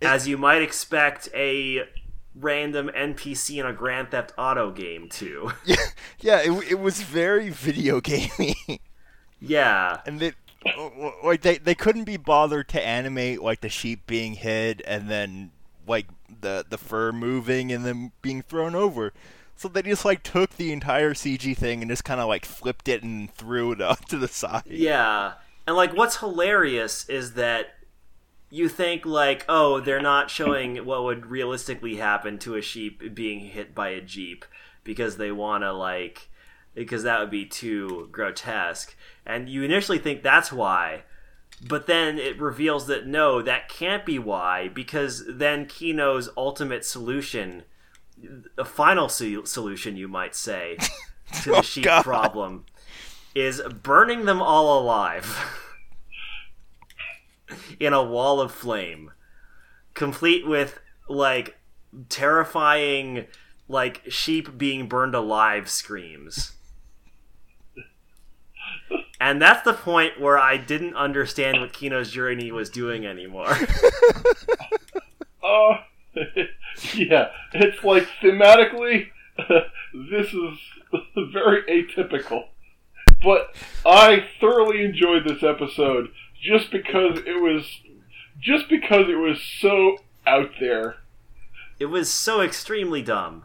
as you might expect a random NPC in a Grand Theft Auto game too. Yeah, it was very video gamey. Yeah, and they couldn't be bothered to animate the sheep being hid and then the fur moving and then being thrown over, so they just took the entire CG thing and just kind of flipped it and threw it up to the side. Yeah, and what's hilarious is that you think, they're not showing what would realistically happen to a sheep being hit by a jeep because they want to, because that would be too grotesque. And you initially think that's why, But then it reveals that no, that can't be why, because then Kino's ultimate solution, a final solution, you might say, to the sheep problem, is burning them all alive in a wall of flame, complete with, like, terrifying, like, sheep being burned alive screams. And that's the point where I didn't understand what Kino's Journey was doing anymore. Oh, yeah. It's like, thematically, this is very atypical. But I thoroughly enjoyed this episode just because it was so out there. It was so extremely dumb.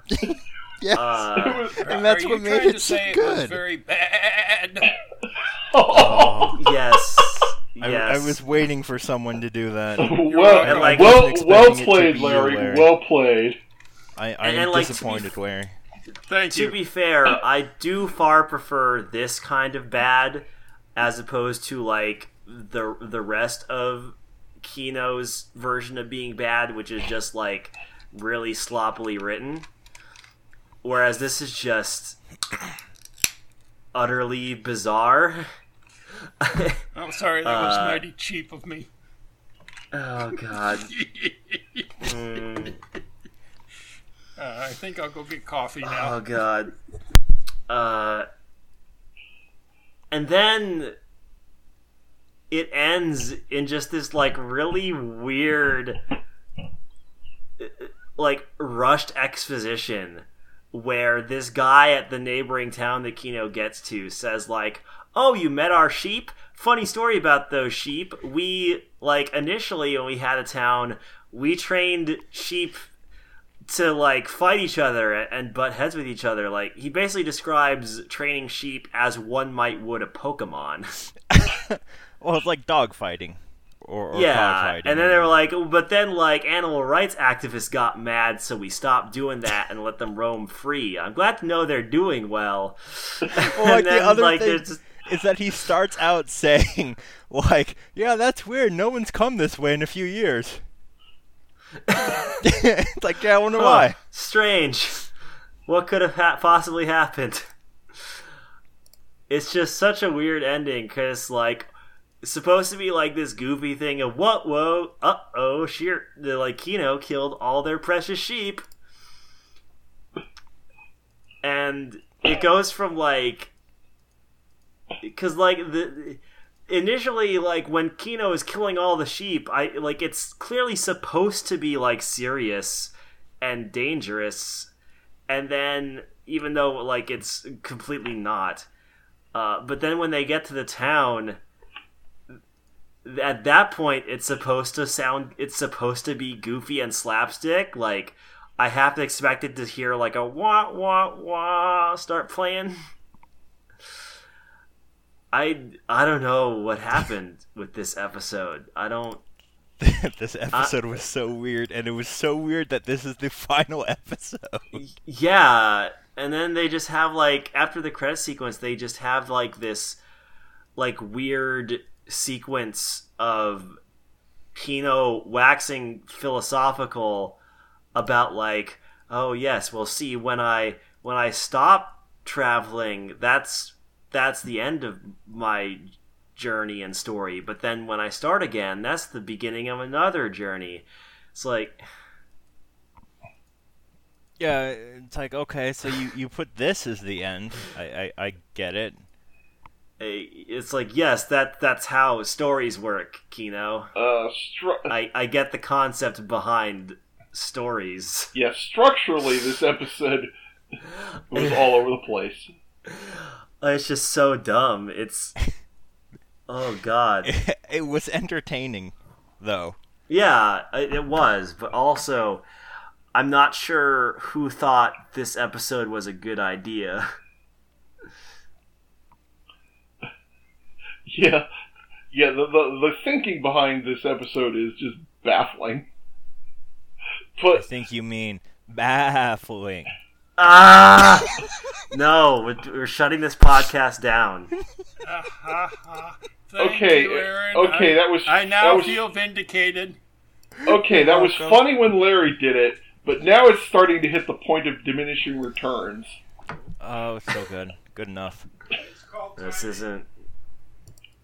Yes. And that's what made it so good. It was very bad. Oh, yes. I was waiting for someone to do that. Well played, Larry. Well played. I'm disappointed, Larry. Thank you. To be fair, I do far prefer this kind of bad as opposed to, like, the rest of Kino's version of being bad, which is just, like, really sloppily written. Whereas this is just utterly bizarre. I'm sorry, that was mighty cheap of me. Oh, God. I think I'll go get coffee now. Oh, God. And then it ends in just this, like, really weird, like, rushed exposition where this guy at the neighboring town that Kino gets to says, like, oh, you met our sheep? Funny story about those sheep. We, like, initially when we had a town, we trained sheep to, like, fight each other and butt heads with each other. Like, he basically describes training sheep as one might would a Pokemon. Well, it's like dog fighting. Or yeah, fighting. And then they were like, but then, like, animal rights activists got mad, so we stopped doing that and let them roam free. I'm glad to know they're doing well. Well, like, then, the other like, thing just is that he starts out saying, like, yeah, that's weird. No one's come this way in a few years. It's like, yeah, I wonder why. Strange. What could have possibly happened? It's just such a weird ending, because, like, it's supposed to be, like, this goofy thing of, what, whoa, uh-oh, like, Kino killed all their precious sheep. And it goes from, like, because, like, initially, like, when Kino is killing all the sheep, it's clearly supposed to be, like, serious and dangerous, and then, even though, like, it's completely not. But then when they get to the town, at that point, it's supposed to be goofy and slapstick. Like, I half expected to hear, like, a wah, wah, wah start playing. I don't know what happened with this episode. This episode was so weird, and it was so weird that this is the final episode. Yeah, and then they just have, like, after the credit sequence, they just have, like, this, like, weird sequence of Kino waxing philosophical about, like, oh yes, we'll see when I stop traveling, that's the end of my journey and story, but then when I start again, that's the beginning of another journey. It's like, yeah, it's like, okay, so you put this as the end. I get it. It's like, yes, that's how stories work, Kino. I get the concept behind stories. Yeah, structurally, this episode was all over the place. It's just so dumb. It's oh God. It was entertaining, though. Yeah, it was, but also, I'm not sure who thought this episode was a good idea. Yeah. The thinking behind this episode is just baffling. But I think you mean baffling. No, we're shutting this podcast down. Thank you, Aaron. I now feel vindicated. Okay, that was funny when Larry did it, but now it's starting to hit the point of diminishing returns. Oh, so good. Good enough. This isn't...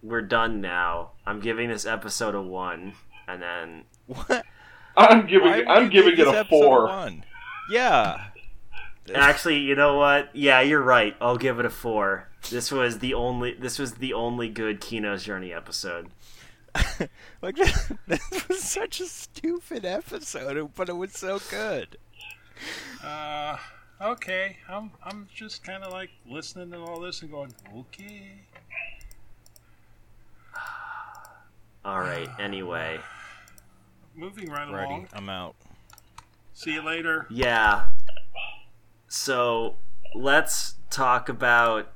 We're done now. I'm giving this episode a 1, and then... What? I'm giving it a 4. One? Yeah. Actually, you know what? Yeah, you're right. I'll give it a 4. This was the only good Kino's Journey episode. Like that was such a stupid episode, but it was so good. Okay, I'm just kind of like listening to all this and going, okay. All right. Anyway, moving right along. I'm out. See you later. Yeah. So let's talk about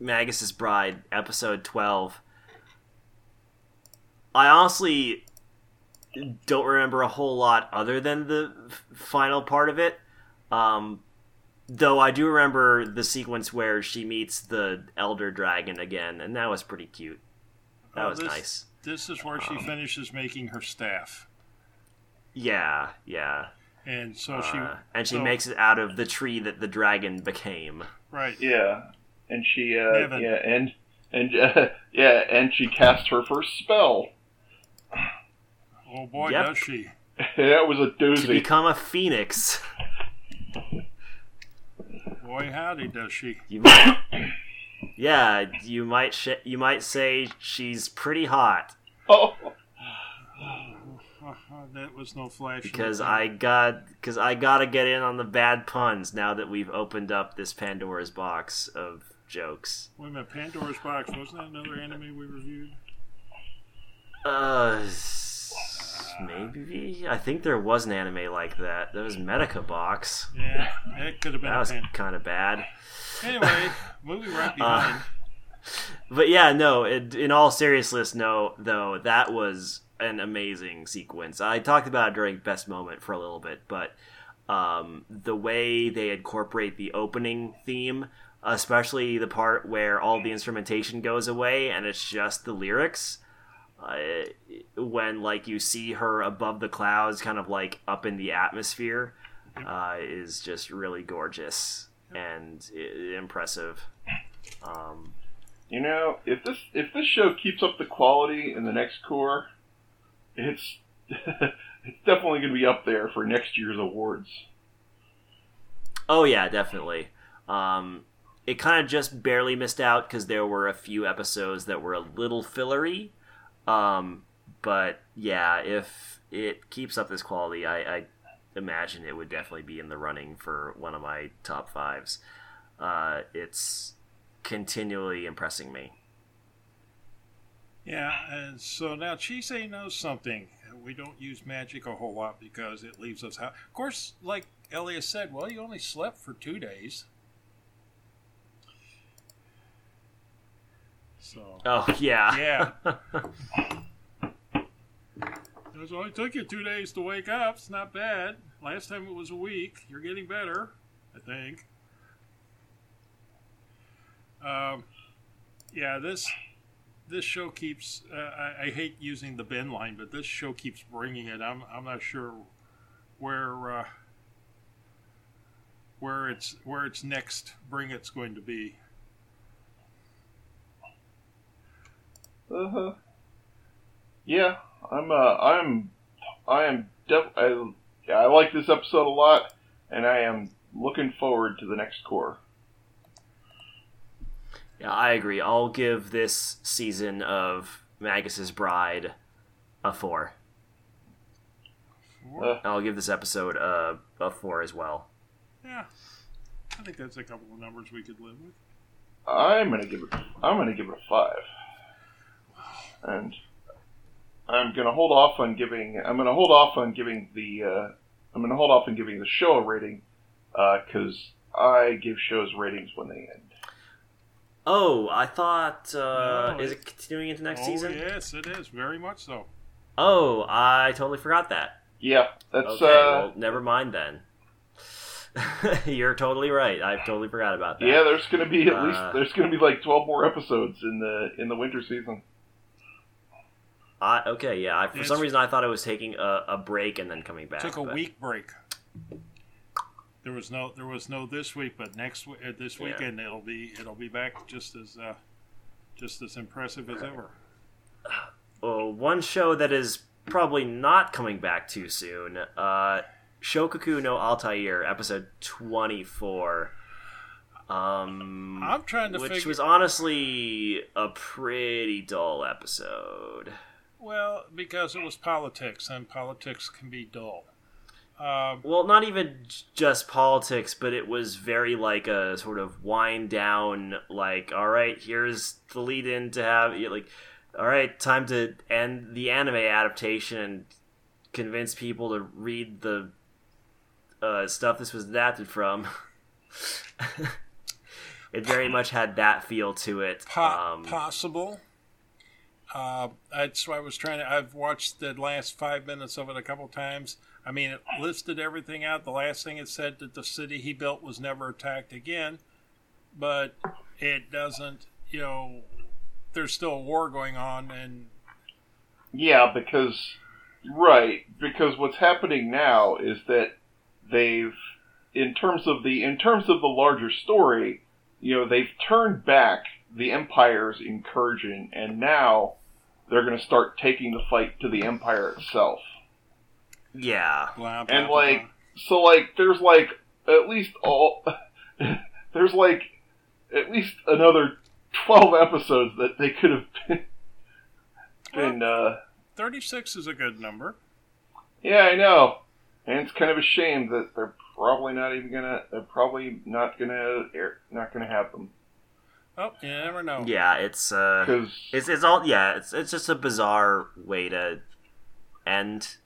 Magus Bride, episode 12. I honestly don't remember a whole lot other than the final part of it. Though I do remember the sequence where she meets the Elder Dragon again, and that was pretty cute. That was nice. This is where she finishes making her staff. Yeah, yeah. And so she makes it out of the tree that the dragon became. Right. Yeah. And she, and she cast her first spell. Oh boy, yep. Does she! That was a doozy. To become a phoenix. Boy, howdy, does she! You might say she's pretty hot. Oh, that was no flash. Because I gotta get in on the bad puns now that we've opened up this Pandora's box of jokes. Wait a minute, Pandora's Box, wasn't that another anime we reviewed? Maybe. I think there was an anime like that. That was Medica Box. Yeah, it could have been. That was kind of bad. Anyway, moving right behind. But yeah, no, in all seriousness, though, that was an amazing sequence. I talked about it during Best Moment for a little bit, but the way they incorporate the opening theme, especially the part where all the instrumentation goes away and it's just the lyrics, when like you see her above the clouds, kind of like up in the atmosphere, is just really gorgeous and impressive. You know, if this show keeps up the quality in the next core, it's definitely going to be up there for next year's awards. Oh yeah, definitely. It kind of just barely missed out because there were a few episodes that were a little fillery. But yeah, if it keeps up this quality, I imagine it would definitely be in the running for one of my top 5s. It's continually impressing me. Yeah, and so now Chisei knows something. We don't use magic a whole lot because it leaves us out. Of course, like Elias said, well, you only slept for 2 days. So, it only took you 2 days to wake up. It's not bad. Last time it was a week. You're getting better, I think. This show keeps. I hate using the Ben line, but this show keeps bringing it. I'm not sure where its next bring it's going to be. Uh-huh. Yeah, I like this episode a lot, and I am looking forward to the next core. Yeah, I agree. I'll give this season of Magus' Bride a 4. I'll give this episode a 4 as well. Yeah, I think that's a couple of numbers we could live with. I'm gonna give it a 5. And I'm going to hold off on giving the show a rating, because I give shows ratings when they end. Oh, I thought, is it continuing into next season? Yes, it is. Very much so. Oh, I totally forgot that. Yeah, that's... Okay, well, never mind then. You're totally right. I totally forgot about that. Yeah, there's going to be at least... There's going to be like 12 more episodes in the winter season. Okay, yeah. For some reason, I thought I was taking a break and then coming back. Took a week break. There was no this week, but this weekend it'll be back just as impressive as ever. Well, one show that is probably not coming back too soon. Shokoku no Altair, episode 24. I'm trying to figure... Which was honestly a pretty dull episode. Well, because it was politics, and politics can be dull. Well, not even just politics, but it was very like a sort of wind down, like, all right, here's the lead in to have, like, all right, time to end the anime adaptation and convince people to read the stuff this was adapted from. It very much had that feel to it. Possible. That's why I was trying to... I've watched the last 5 minutes of it a couple times. I mean, it listed everything out. The last thing it said that the city he built was never attacked again. But it doesn't, you know... There's still a war going on, and... Yeah, because... Right, because what's happening now is that they've... In terms of the larger story, you know, they've turned back the Empire's incursion, and now they're going to start taking the fight to the Empire itself. Yeah. Blah, blah, and, like, blah. So, like, there's, like, at least all... there's, like, at least another 12 episodes that they could have been... 36 is a good number. Yeah, I know. And it's kind of a shame that they're... Probably not gonna have them. Oh, you never know. Yeah, it's just a bizarre way to end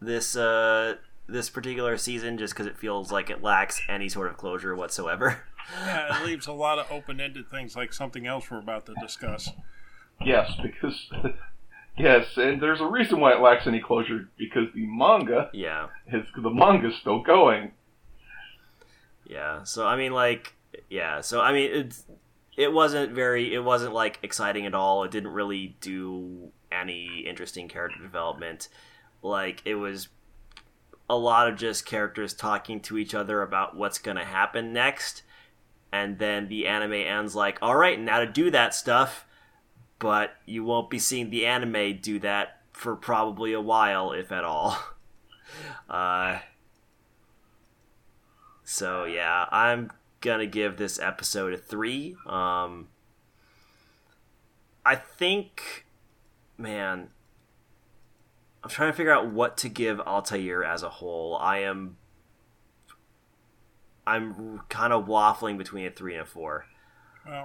this particular season, just because it feels like it lacks any sort of closure whatsoever. Yeah, it leaves a lot of open-ended things, like something else we're about to discuss. Yes, because. Yes, and there's a reason why it lacks any closure, because the manga is still going. Yeah, so I mean, like, yeah, so I mean, it wasn't like exciting at all. It didn't really do any interesting character development. Like, it was a lot of just characters talking to each other about what's going to happen next, and then the anime ends like, all right, now to do that stuff. But you won't be seeing the anime do that for probably a while, if at all. So, yeah, I'm going to give this episode a 3. I think, man, I'm trying to figure out what to give Altair as a whole. I'm kind of waffling between a 3 and a 4.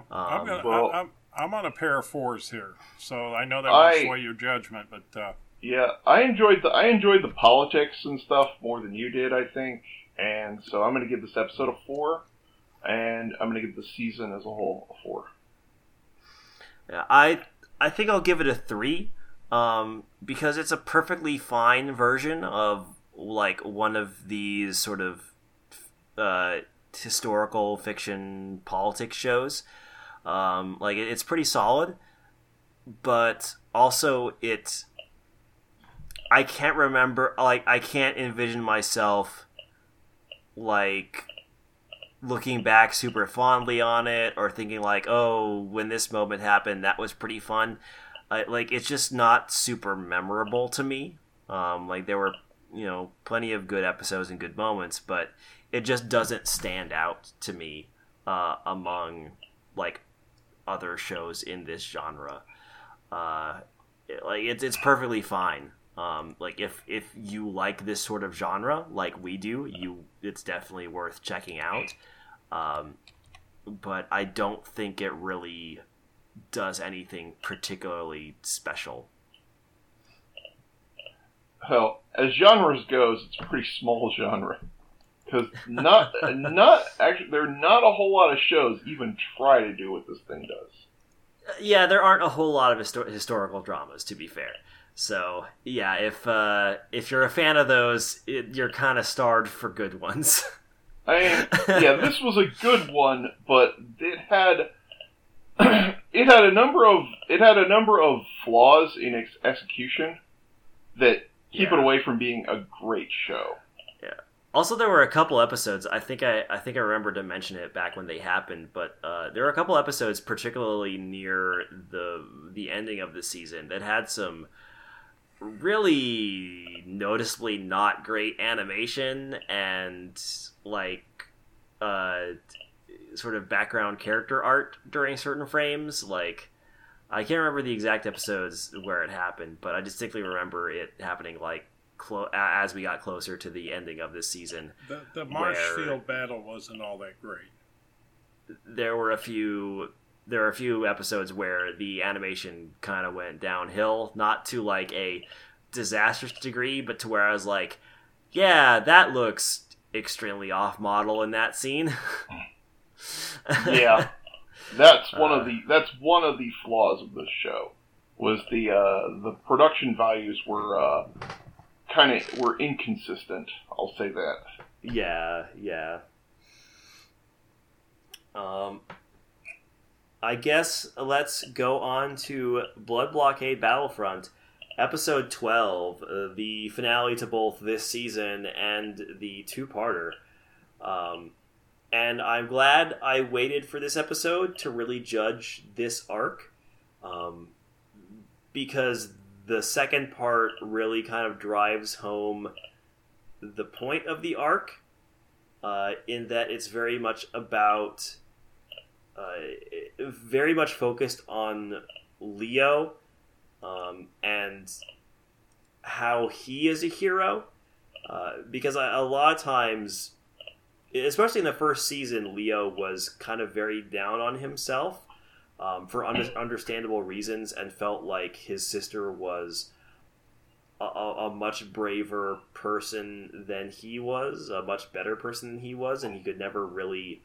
Well, I'm on a pair of 4s here, so I know that will sway your judgment, but... Yeah, I enjoyed the politics and stuff more than you did, I think, and so I'm going to give this episode a 4, and I'm going to give the season as a whole a 4. Yeah, I think I'll give it a 3, because it's a perfectly fine version of, like, one of these sort of historical fiction politics shows. Like, it's pretty solid, but also I can't remember, like, I can't envision myself, like, looking back super fondly on it or thinking like, oh, when this moment happened, that was pretty fun. Like, it's just not super memorable to me. Like, there were, you know, plenty of good episodes and good moments, but it just doesn't stand out to me, among, like, other shows in this genre. Like, it's perfectly fine. Like, if you like this sort of genre, like we do, it's definitely worth checking out. But I don't think it really does anything particularly special. Well, as genres goes, it's a pretty small genre. Because there are not a whole lot of shows even try to do what this thing does. Yeah, there aren't a whole lot of historical dramas, to be fair. So yeah, if you're a fan of those, you're kind of starved for good ones. This was a good one, but it had a number of flaws in its execution that keep it away from being a great show. Yeah. Also, there were a couple episodes. I think I remember to mention it back when they happened, but there were a couple episodes, particularly near the ending of the season, that had some really noticeably not great animation and sort of background character art during certain frames. Like, I can't remember the exact episodes where it happened, but I distinctly remember it happening as we got closer to the ending of this season. The Marshfield battle wasn't all that great. There were a few episodes where the animation kind of went downhill, not to like a disastrous degree, but to where I was like, yeah, that looks extremely off model in that scene. Yeah. That's one of the flaws of this show, was the production values were inconsistent, I'll say that. Yeah. I guess let's go on to Blood Blockade Battlefront, Episode 12, the finale to both this season and the two-parter. And I'm glad I waited for this episode to really judge this arc, because the second part really kind of drives home the point of the arc, in that it's very much about, very much focused on Leo, and how he is a hero, because a lot of times, especially in the first season, Leo was kind of very down on himself, for understandable reasons, and felt like his sister was a much braver person than he was, a much better person than he was, and he could never really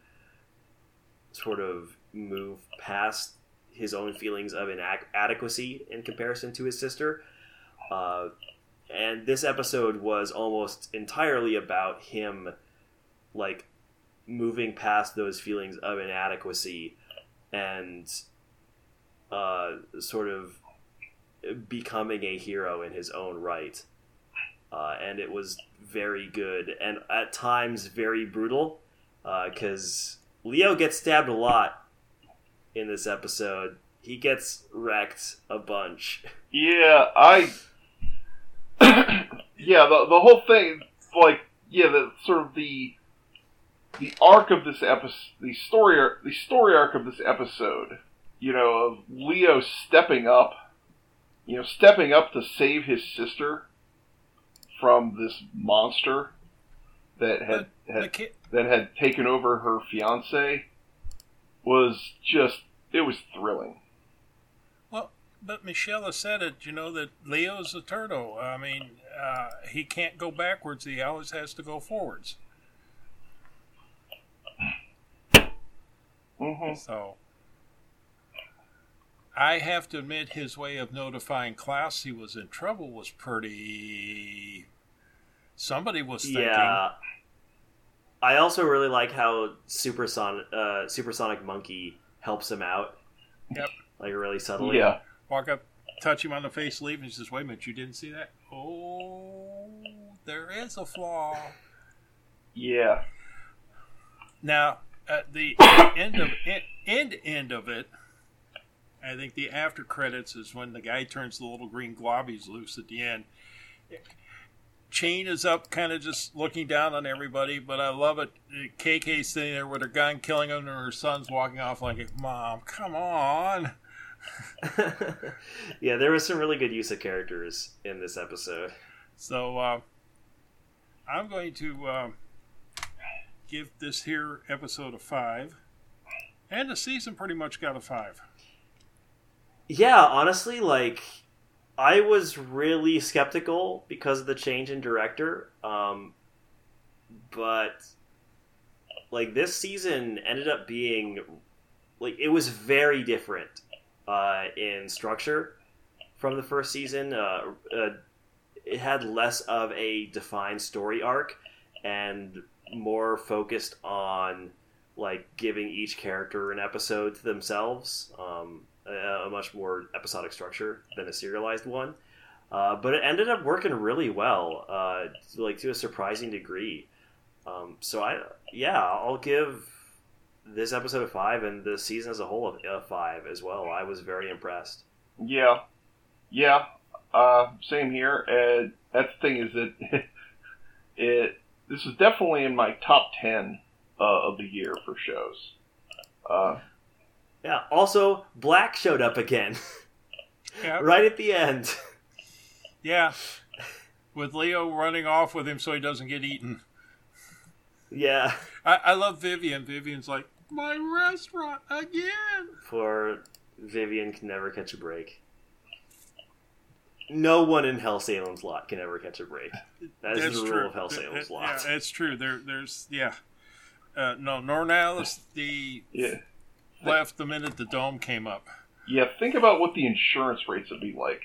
sort of move past his own feelings of inadequacy in comparison to his sister. And this episode was almost entirely about him, like, moving past those feelings of inadequacy and sort of becoming a hero in his own right. And it was very good, and at times very brutal, because Leo gets stabbed a lot in this episode. He gets wrecked a bunch. Yeah, the whole thing, the arc of this episode, the story arc of this episode, of Leo stepping up to save his sister from this monster that had taken over her fiance, was thrilling. Well, but Michelle has said it, that Leo's a turtle. I mean, he can't go backwards. He always has to go forwards. Mm-hmm. So, I have to admit, his way of notifying Klaus he was in trouble was pretty... Somebody was thinking. Yeah. I also really like how Supersonic Monkey helps him out. Yep. Like, really subtly. Yeah. Walk up, touch him on the face, leave, and he says, "Wait a minute, you didn't see that? Oh, there is a flaw." Yeah. Now... At the end of it, I think the after credits is when the guy turns the little green globbies loose at the end. Chain is up, kind of just looking down on everybody, but I love it. KK's sitting there with her gun, killing him, and her son's walking off like, "Mom, come on." Yeah, there was some really good use of characters in this episode. So, I'm going to... give this here episode a 5, and the season pretty much got a 5. Yeah, honestly, I was really skeptical because of the change in director, but this season ended up being it was very different in structure from the first season. It had less of a defined story arc and more focused on like giving each character an episode to themselves, a much more episodic structure than a serialized one. But it ended up working really well, like to a surprising degree. So I'll give this episode a 5 and the season as a whole a 5 as well. I was very impressed. Yeah. Same here. And that's the thing is that this is definitely in my top 10 of the year for shows. Yeah. Also, Black showed up again, yep. Right at the end. Yeah, with Leo running off with him so he doesn't get eaten. Yeah. I love Vivian. Vivian's like, my restaurant again! Poor Vivian can never catch a break. No one in Hell Salem's Lot can ever catch a break. That's the rule of Hell Salem's Lot. Yeah, it's true. There's no, Nornalis left the minute the dome came up. Yeah, think about what the insurance rates would be like.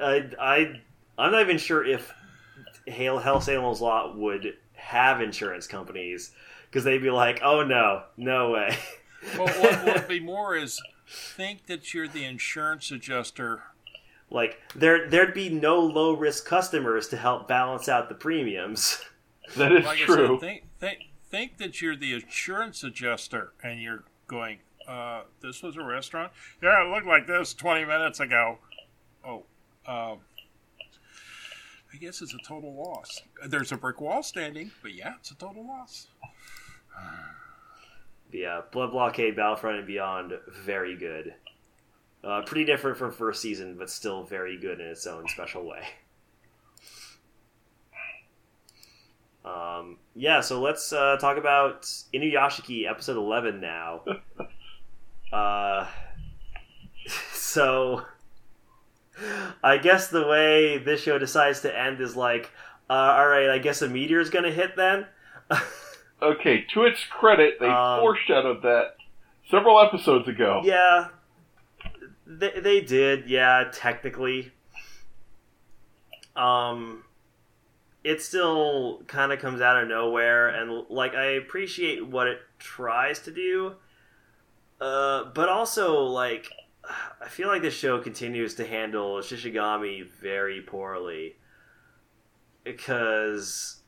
I'm not even sure if Hell Salem's Lot would have insurance companies, because they'd be like, oh no way. Well, what would be more is think that you're the insurance adjuster. Like, there'd be no low-risk customers to help balance out the premiums. That is like true. I said, think that you're the insurance adjuster, and you're going, this was a restaurant? Yeah, it looked like this 20 minutes ago. Oh. I guess it's a total loss. There's a brick wall standing, but yeah, it's a total loss. Yeah, Blood Blockade, Battlefront and Beyond, very good. Pretty different from first season, but still very good in its own special way. So let's talk about Inuyashiki episode 11 now. So... I guess the way this show decides to end is like, alright, I guess a meteor's gonna hit then? Okay, to its credit, they foreshadowed that several episodes ago. Yeah, they did, yeah, technically. It still kind of comes out of nowhere, and like I appreciate what it tries to do, but also like... I feel like this show continues to handle Shishigami very poorly, because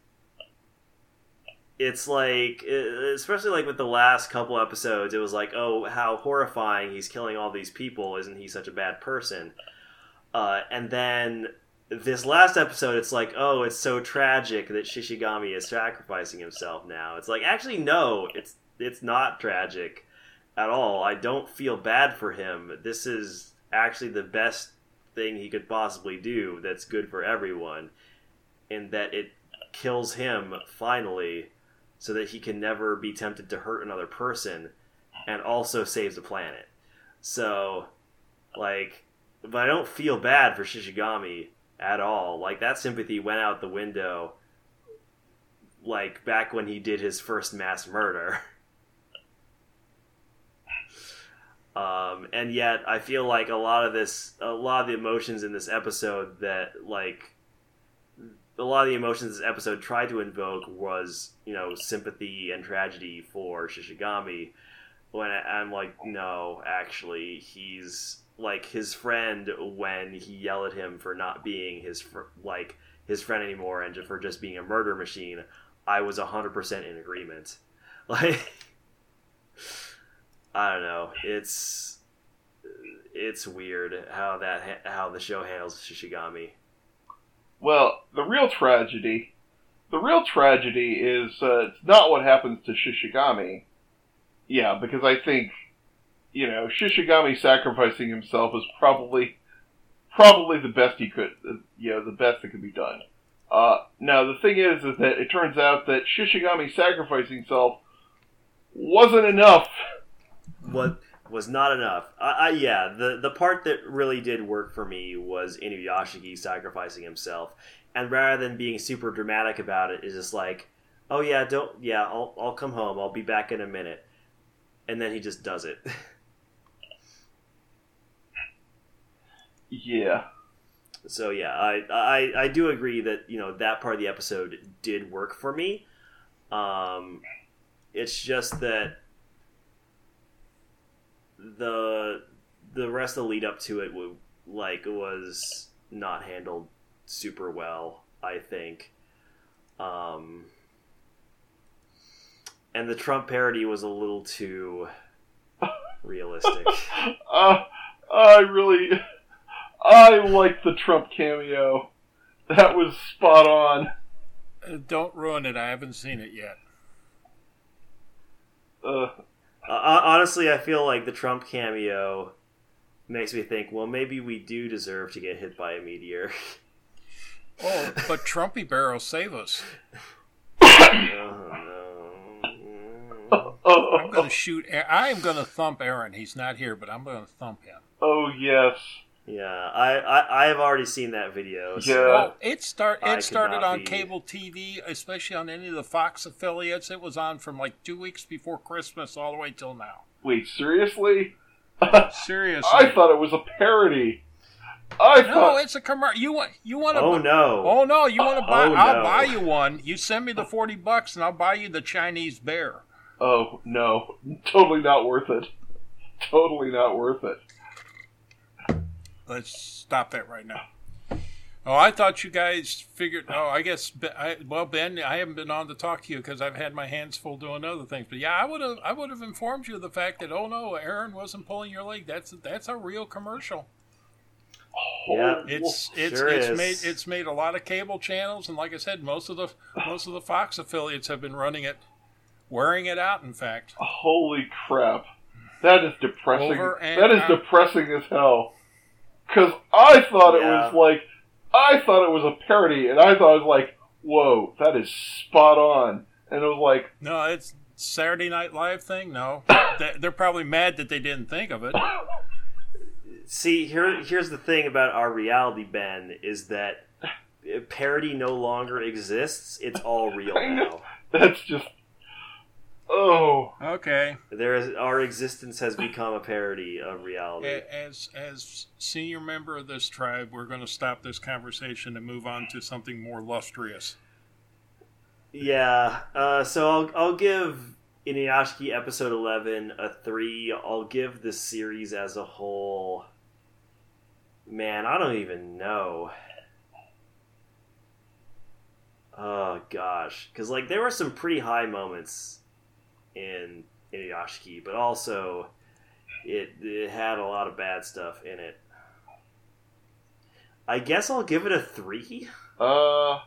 it's like, especially like with the last couple episodes, it was like, oh, how horrifying, he's killing all these people, isn't he such a bad person? And then this last episode, it's like, oh, it's so tragic that Shishigami is sacrificing himself now. It's like, actually, no, it's not tragic at all. I don't feel bad for him. This is actually the best thing he could possibly do that's good for everyone, in that it kills him finally so that he can never be tempted to hurt another person, and also saves the planet. So, like, but I don't feel bad for Shishigami at all. Like, that sympathy went out the window, like, back when he did his first mass murder. And yet I feel like a lot of the emotions this episode tried to invoke was, sympathy and tragedy for Shishigami, when I'm like, no, actually, he's like his friend when he yelled at him for not being his friend anymore and for just being a murder machine. I was 100% in agreement. Like... I don't know. It's weird how the show handles Shishigami. Well, the real tragedy is it's not what happens to Shishigami. Yeah, because I think Shishigami sacrificing himself is probably the best he could. The best that could be done. Now the thing is that it turns out that Shishigami sacrificing himself wasn't enough. What was not enough. The part that really did work for me was Inuyashiki sacrificing himself, and rather than being super dramatic about it, is just like, oh yeah, I'll come home, I'll be back in a minute, and then he just does it. Yeah. So yeah, I do agree that, you know, that part of the episode did work for me. It's just that the rest of the lead up to it was not handled super well, I think. And the Trump parody was a little too realistic. I liked the Trump cameo. That was spot on. Don't ruin it. I haven't seen it yet. Honestly, I feel like the Trump cameo makes me think, well, maybe we do deserve to get hit by a meteor. Oh, but Trumpy Barrel, save us. Oh, no. I'm going to shoot... I am going to thump Aaron. He's not here, but I'm going to thump him. Oh, yes. Yeah, I have already seen that video. So yeah. Well, it started on cable TV, especially on any of the Fox affiliates. It was on from like 2 weeks before Christmas all the way till now. Wait, seriously? Seriously. I thought it was a parody. No, it's a commercial. You want to? Oh no! Oh no! You want to buy? I'll buy you one. You send me the $40, and I'll buy you the Chinese bear. Oh no! Totally not worth it. Totally not worth it. Let's stop that right now. Oh, I thought you guys figured... Oh, I guess... Ben, I haven't been on to talk to you because I've had my hands full doing other things. But yeah, I would have informed you of the fact that, oh no, Aaron wasn't pulling your leg. That's a real commercial. Yeah, it's made a lot of cable channels, and like I said, most of the Fox affiliates have been running it, wearing it out. In fact, holy crap, that is depressing. Depressing as hell. Because I thought it was a parody, and I thought it was like, whoa, that is spot on. And it was like... No, it's Saturday Night Live thing? No. They're probably mad that they didn't think of it. See, here's the thing about our reality, Ben, is that parody no longer exists. It's all real now. That's just... Oh, okay. Our existence has become a parody of reality. As senior member of this tribe, we're going to stop this conversation and move on to something more lustrous. Yeah. So I'll give Inuyashiki episode 11 a 3. I'll give the series as a whole. Man, I don't even know. Oh gosh, because like there were some pretty high moments in Inuyashiki, but also it had a lot of bad stuff in it. I guess I'll give it a 3. Because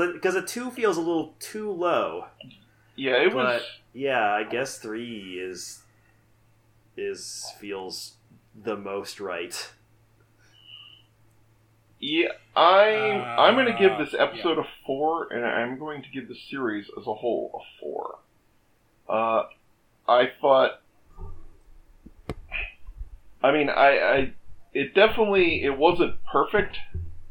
a 2 feels a little too low. Yeah, it was. Yeah, I guess 3 feels the most right. Yeah, I'm going to give this episode a 4, and I'm going to give the series as a whole a 4. I thought... I mean, it wasn't perfect.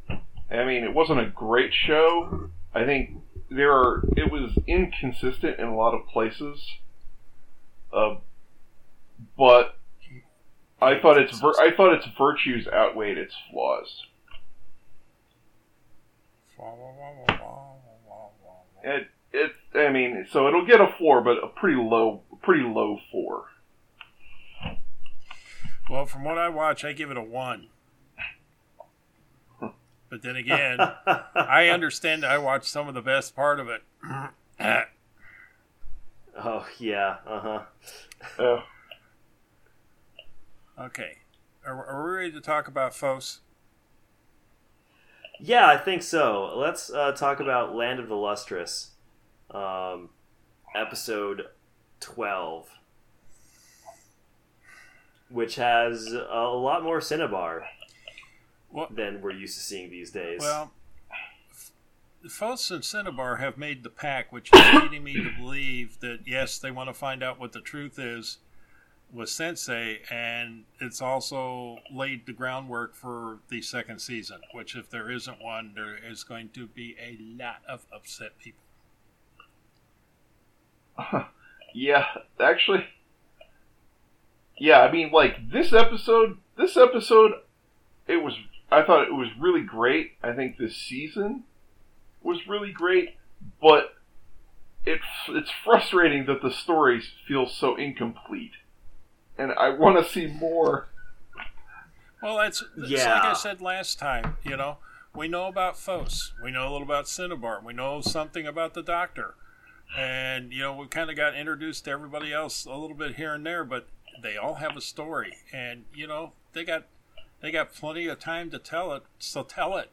I mean, it wasn't a great show. I think it was inconsistent in a lot of places. But I thought its virtues outweighed its flaws. I mean, so it'll get a 4, but a pretty low 4. Well, from what I watch, I give it a 1. But then again, I understand I watched some of the best part of it. Oh, yeah, uh-huh. Okay. Are we ready to talk about FOS? Yeah, I think so. Let's talk about Land of the Lustrous, episode 12, which has a lot more Cinnabar than we're used to seeing these days. Well, Fos and Cinnabar have made the pact, which is leading me to believe that, yes, they want to find out what the truth is with Sensei, and it's also laid the groundwork for the second season, which if there isn't one, there is going to be a lot of upset people. Yeah, actually, yeah, I mean, like, this episode, This episode, I thought it was really great. I think this season was really great, but it's frustrating that the story feels so incomplete, and I want to see more. Well, it's like I said last time, you know, we know about Phos, we know a little about Cinnabar, we know something about the Doctor, and, you know, we kind of got introduced to everybody else a little bit here and there, but they all have a story, and, you know, they got plenty of time to tell it, so tell it.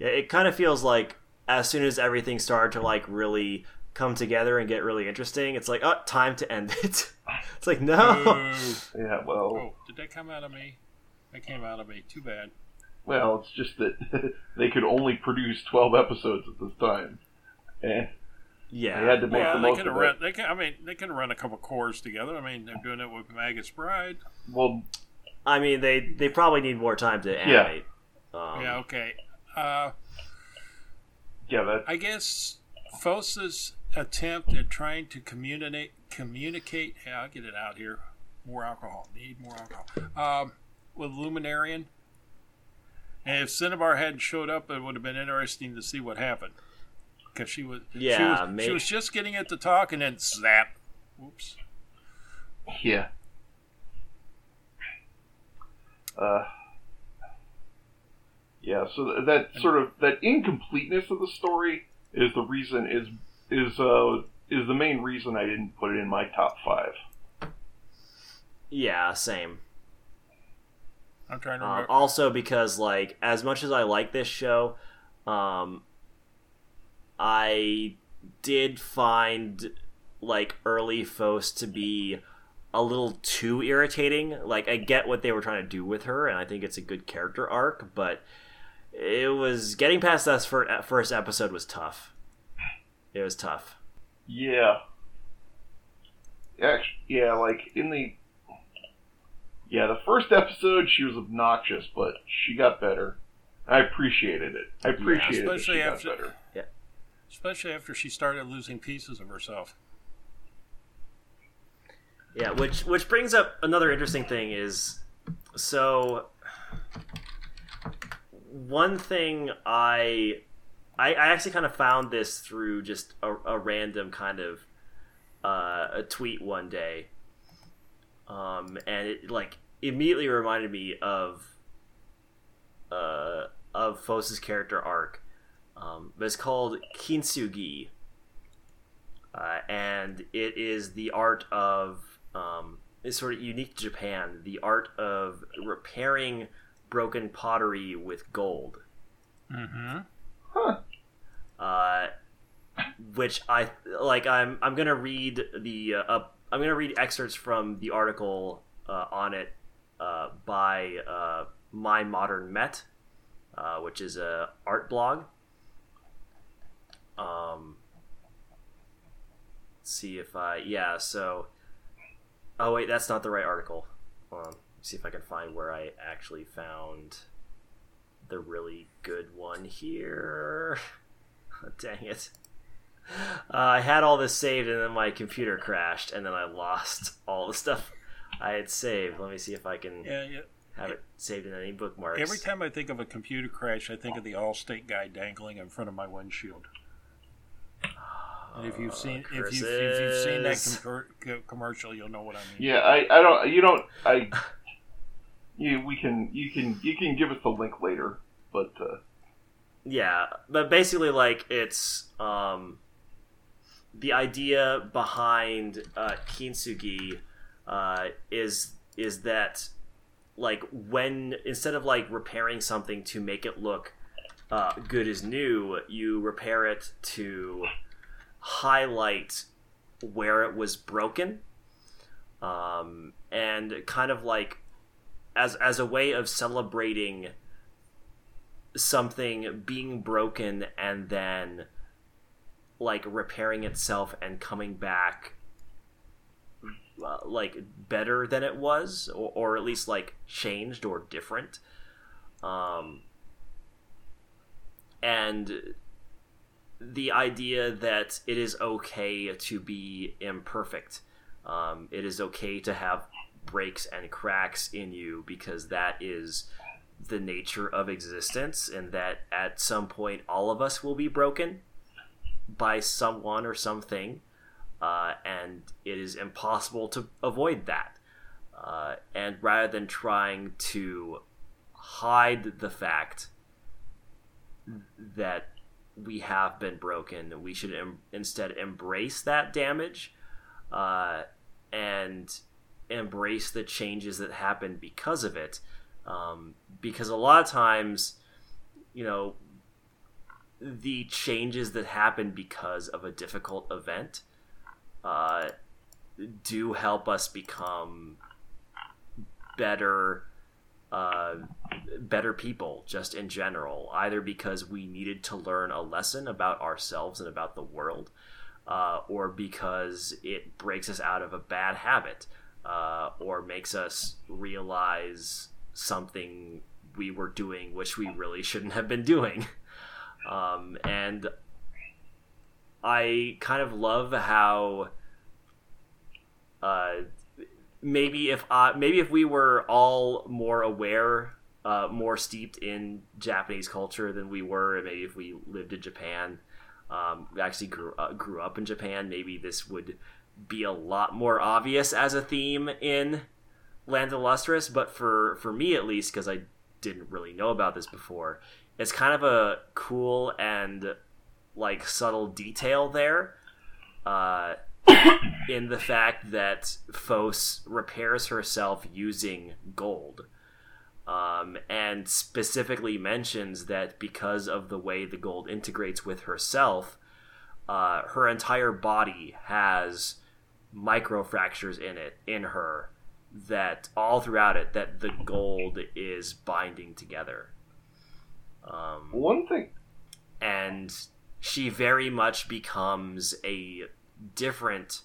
Yeah, it kind of feels like as soon as everything started to, like, really come together and get really interesting, it's like, oh, time to end it. It's like, no. Yeah, well. Oh, did that come out of me? That came out of me. Too bad. Well, it's just that they could only produce 12 episodes at this time. Yeah. They had to make the most of it. They can run a couple cores together. I mean, they're doing it with Magus Bride. Well, I mean, they probably need more time to animate. Yeah, okay. I guess Phos's attempt at trying to communicate. Yeah, I'll get it out here. Need more alcohol. With Luminarian. And if Cinnabar hadn't showed up, it would have been interesting to see what happened. Because she was just getting it to talk, and then zap. Oops. Yeah. Yeah, so that sort of that incompleteness of the story is the reason is the main reason I didn't put it in my top 5. Yeah, same. I'm trying to remember. Also, because like as much as I like this show, I did find like early Phos to be a little too irritating. Like I get what they were trying to do with her, and I think it's a good character arc, but. It was getting past that first episode was tough. It was tough. Yeah. Actually, yeah, like the first episode she was obnoxious, but she got better. I appreciated it. Especially that she got better. Yeah. Especially after she started losing pieces of herself. Yeah, which brings up another interesting thing is so. One thing I actually kind of found this through just a random kind of a tweet one day, and it like immediately reminded me of Phos's character arc, but it's called Kintsugi, and it is the art of it's sort of unique to Japan, the art of repairing broken pottery with gold. Mm-hmm. Huh. Which I like. I'm gonna read I'm gonna read excerpts from the article on it by My Modern Met, which is a art blog. Let's see if I so. Oh wait, that's not the right article. Hold on. See if I can find where I actually found the really good one here. Dang it. I had all this saved and then my computer crashed and then I lost all the stuff I had saved. Let me see if I can have it saved in any bookmarks. Every time I think of a computer crash, I think of the Allstate guy dangling in front of my windshield. And if you've seen that commercial, you'll know what I mean. Yeah, You can give us the link later, but yeah, but basically, like it's the idea behind Kintsugi is that like when instead of like repairing something to make it look good as new, you repair it to highlight where it was broken, and kind of like as a way of celebrating something being broken and then like repairing itself and coming back like better than it was, or at least like changed or different, and the idea that it is okay to be imperfect. It is okay to have breaks and cracks in you, because that is the nature of existence, and that at some point all of us will be broken by someone or something, and it is impossible to avoid that. And rather than trying to hide the fact that we have been broken, we should instead embrace that damage, and embrace the changes that happen because of it. Because a lot of times, you know, the changes that happen because of a difficult event do help us become better people just in general, either because we needed to learn a lesson about ourselves and about the world, or because it breaks us out of a bad habit, or makes us realize something we were doing which we really shouldn't have been doing. And I kind of love how maybe if we were all more aware, more steeped in Japanese culture than we were, and maybe if we lived in Japan, actually grew up in Japan, maybe this would be a lot more obvious as a theme in Land of the Lustrous. But for me, at least, because I didn't really know about this before, it's kind of a cool and like subtle detail there, in the fact that Fos repairs herself using gold, and specifically mentions that because of the way the gold integrates with herself, her entire body has microfractures in her that all throughout it, that the gold is binding together. One thing. And she very much becomes a different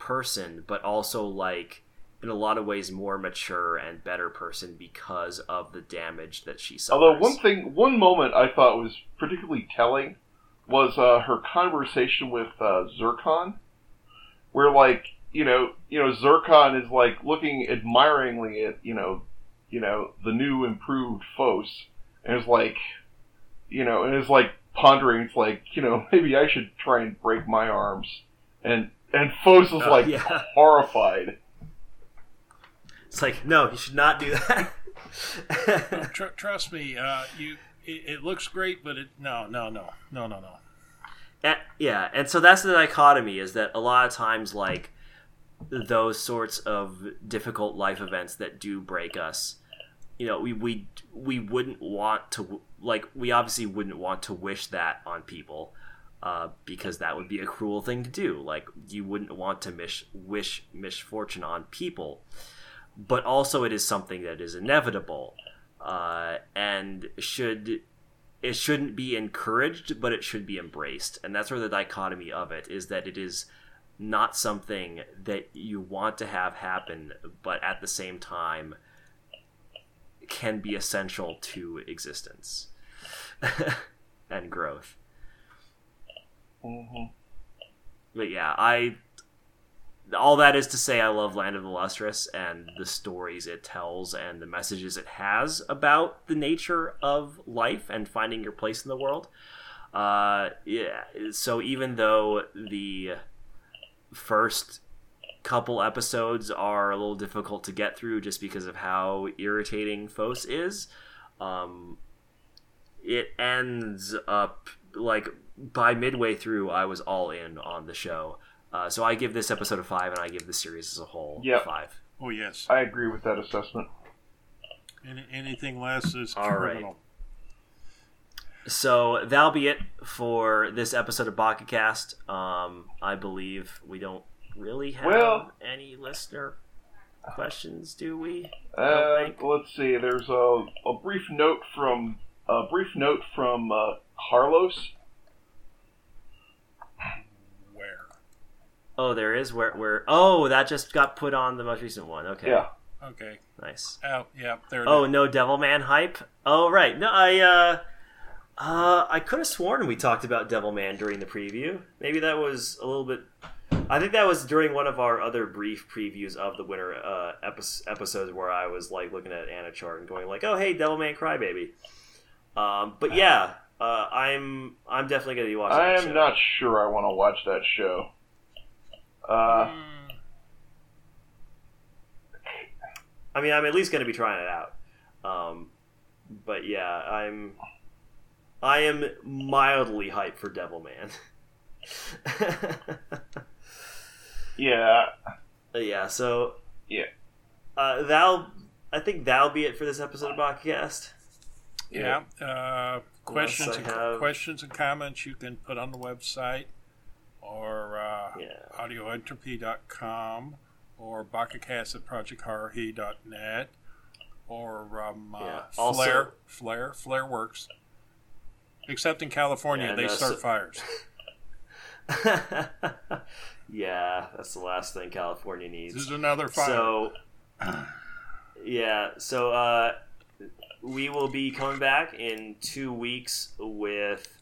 person, but also, like, in a lot of ways more mature and better person because of the damage that she suffers. Although one moment I thought was particularly telling was her conversation with Zircon, where, like, you know, Zircon is, like, looking admiringly at, you know, the new improved Fos, and is like, you know, and is like pondering, it's like, you know, maybe I should try and break my arms. And Fos is like horrified. It's like, no, you should not do that. No, trust me, it looks great, but no. And so that's the dichotomy, is that a lot of times, like, those sorts of difficult life events that do break us, you know, we wouldn't want to, like, we obviously wouldn't want to wish that on people, because that would be a cruel thing to do. Like, you wouldn't want to wish misfortune on people, but also it is something that is inevitable, and shouldn't be encouraged, but it should be embraced. And that's where the dichotomy of it is, that it is not something that you want to have happen, but at the same time can be essential to existence and growth. Mm-hmm. But yeah, all that is to say, I love Land of the Lustrous and the stories it tells and the messages it has about the nature of life and finding your place in the world. So even though the first couple episodes are a little difficult to get through just because of how irritating Fos is, it ends up, like, by midway through I was all in on the show, so I give this episode a 5, and I give the series as a whole a 5. Oh yes, I agree with that assessment. Anything less is criminal. Right. So that'll be it for this episode of BakaCast. I believe we don't really have any listener questions, do we? Let's see. There's a brief note from Carlos. Where? Oh, there is where. Oh, that just got put on the most recent one. Okay. Yeah. Okay. Nice. Oh yeah. There. Oh, no Devilman hype. Oh right. No, I could have sworn we talked about Devilman during the preview. Maybe that was a little bit. I think that was during one of our other brief previews of the winter episodes where I was like looking at Anachart and going like, "Oh, hey, Devil May Cry Baby." But yeah, I'm definitely going to be watching. I am not sure I want to watch that show. I mean, I'm at least going to be trying it out. But yeah, I am mildly hyped for Devilman. Yeah. Yeah, so... Yeah. I think that'll be it for this episode of BakaCast. Yeah. Questions and comments you can put on the website or audioentropy.com or BakaCast at projectharhi.net or also, Flare works. Except in California, they start fires. Yeah, that's the last thing California needs. This is another fire. So, yeah, so we will be coming back in 2 weeks with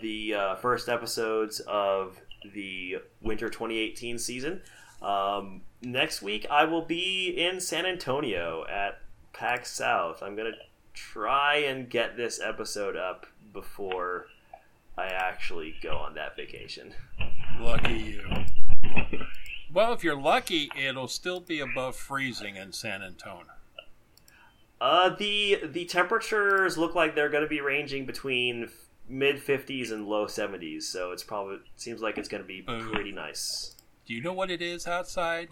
the first episodes of the winter 2018 season. Next week, I will be in San Antonio at PAX South. I'm going to try and get this episode up before I actually go on that vacation. Lucky you. Well, if you're lucky, it'll still be above freezing in San Antonio. The temperatures look like they're going to be ranging between mid 50s and low 70s, so seems like it's going to be pretty nice. Do you know what it is outside?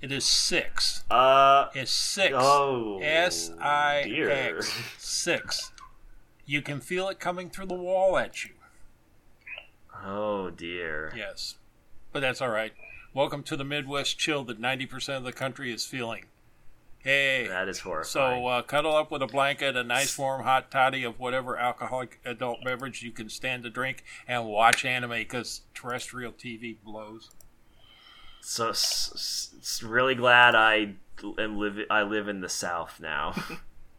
It is 6. It's 6. Oh, S-I-X. Dear. 6. You can feel it coming through the wall at you. Oh, dear. Yes. But that's all right. Welcome to the Midwest chill that 90% of the country is feeling. Hey. That is horrifying. So cuddle up with a blanket, a nice warm hot toddy of whatever alcoholic adult beverage you can stand to drink, and watch anime because terrestrial TV blows. So really glad I live in the South now.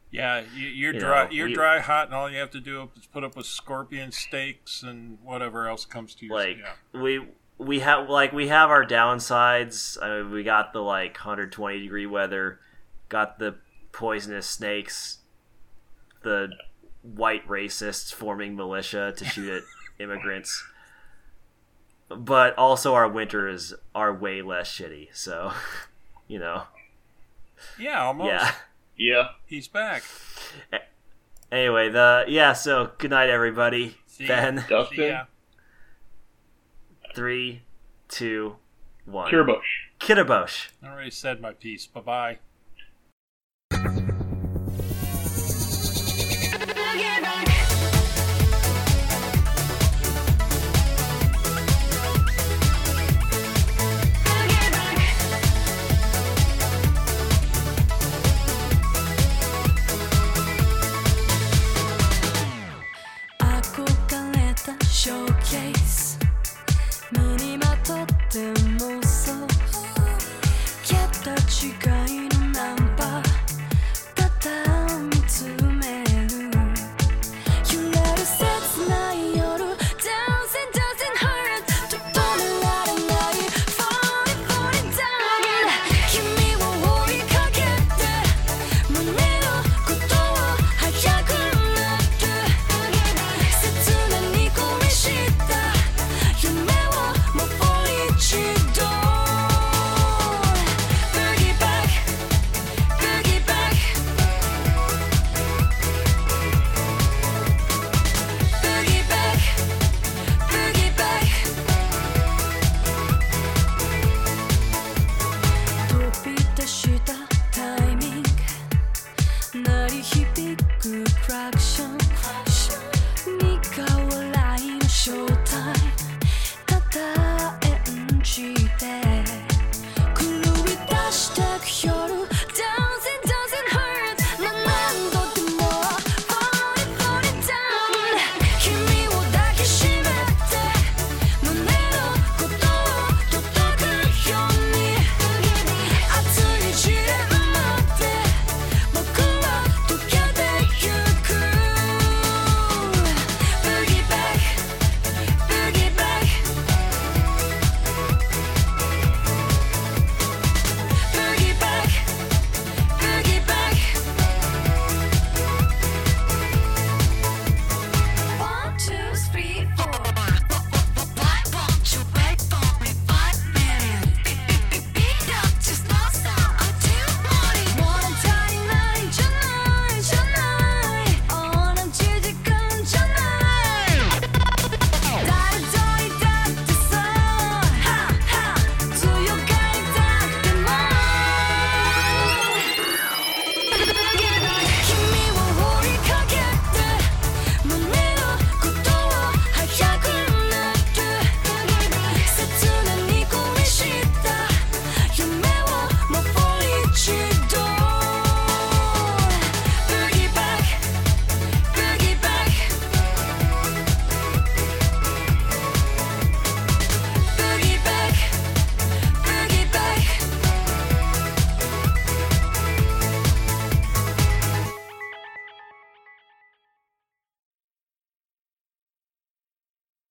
Yeah, you're dry hot, and all you have to do is put up with scorpion steaks and whatever else comes to you. Like we have our downsides. I mean, we got the 120-degree weather, got the poisonous snakes, the white racists forming militia to shoot at immigrants. But also our winters are way less shitty, so, Yeah, almost. Yeah. He's back. Anyway, so good night, everybody. See Ben. Dustin. 3, 2, 1. Kirabosh. I already said my piece. Bye-bye.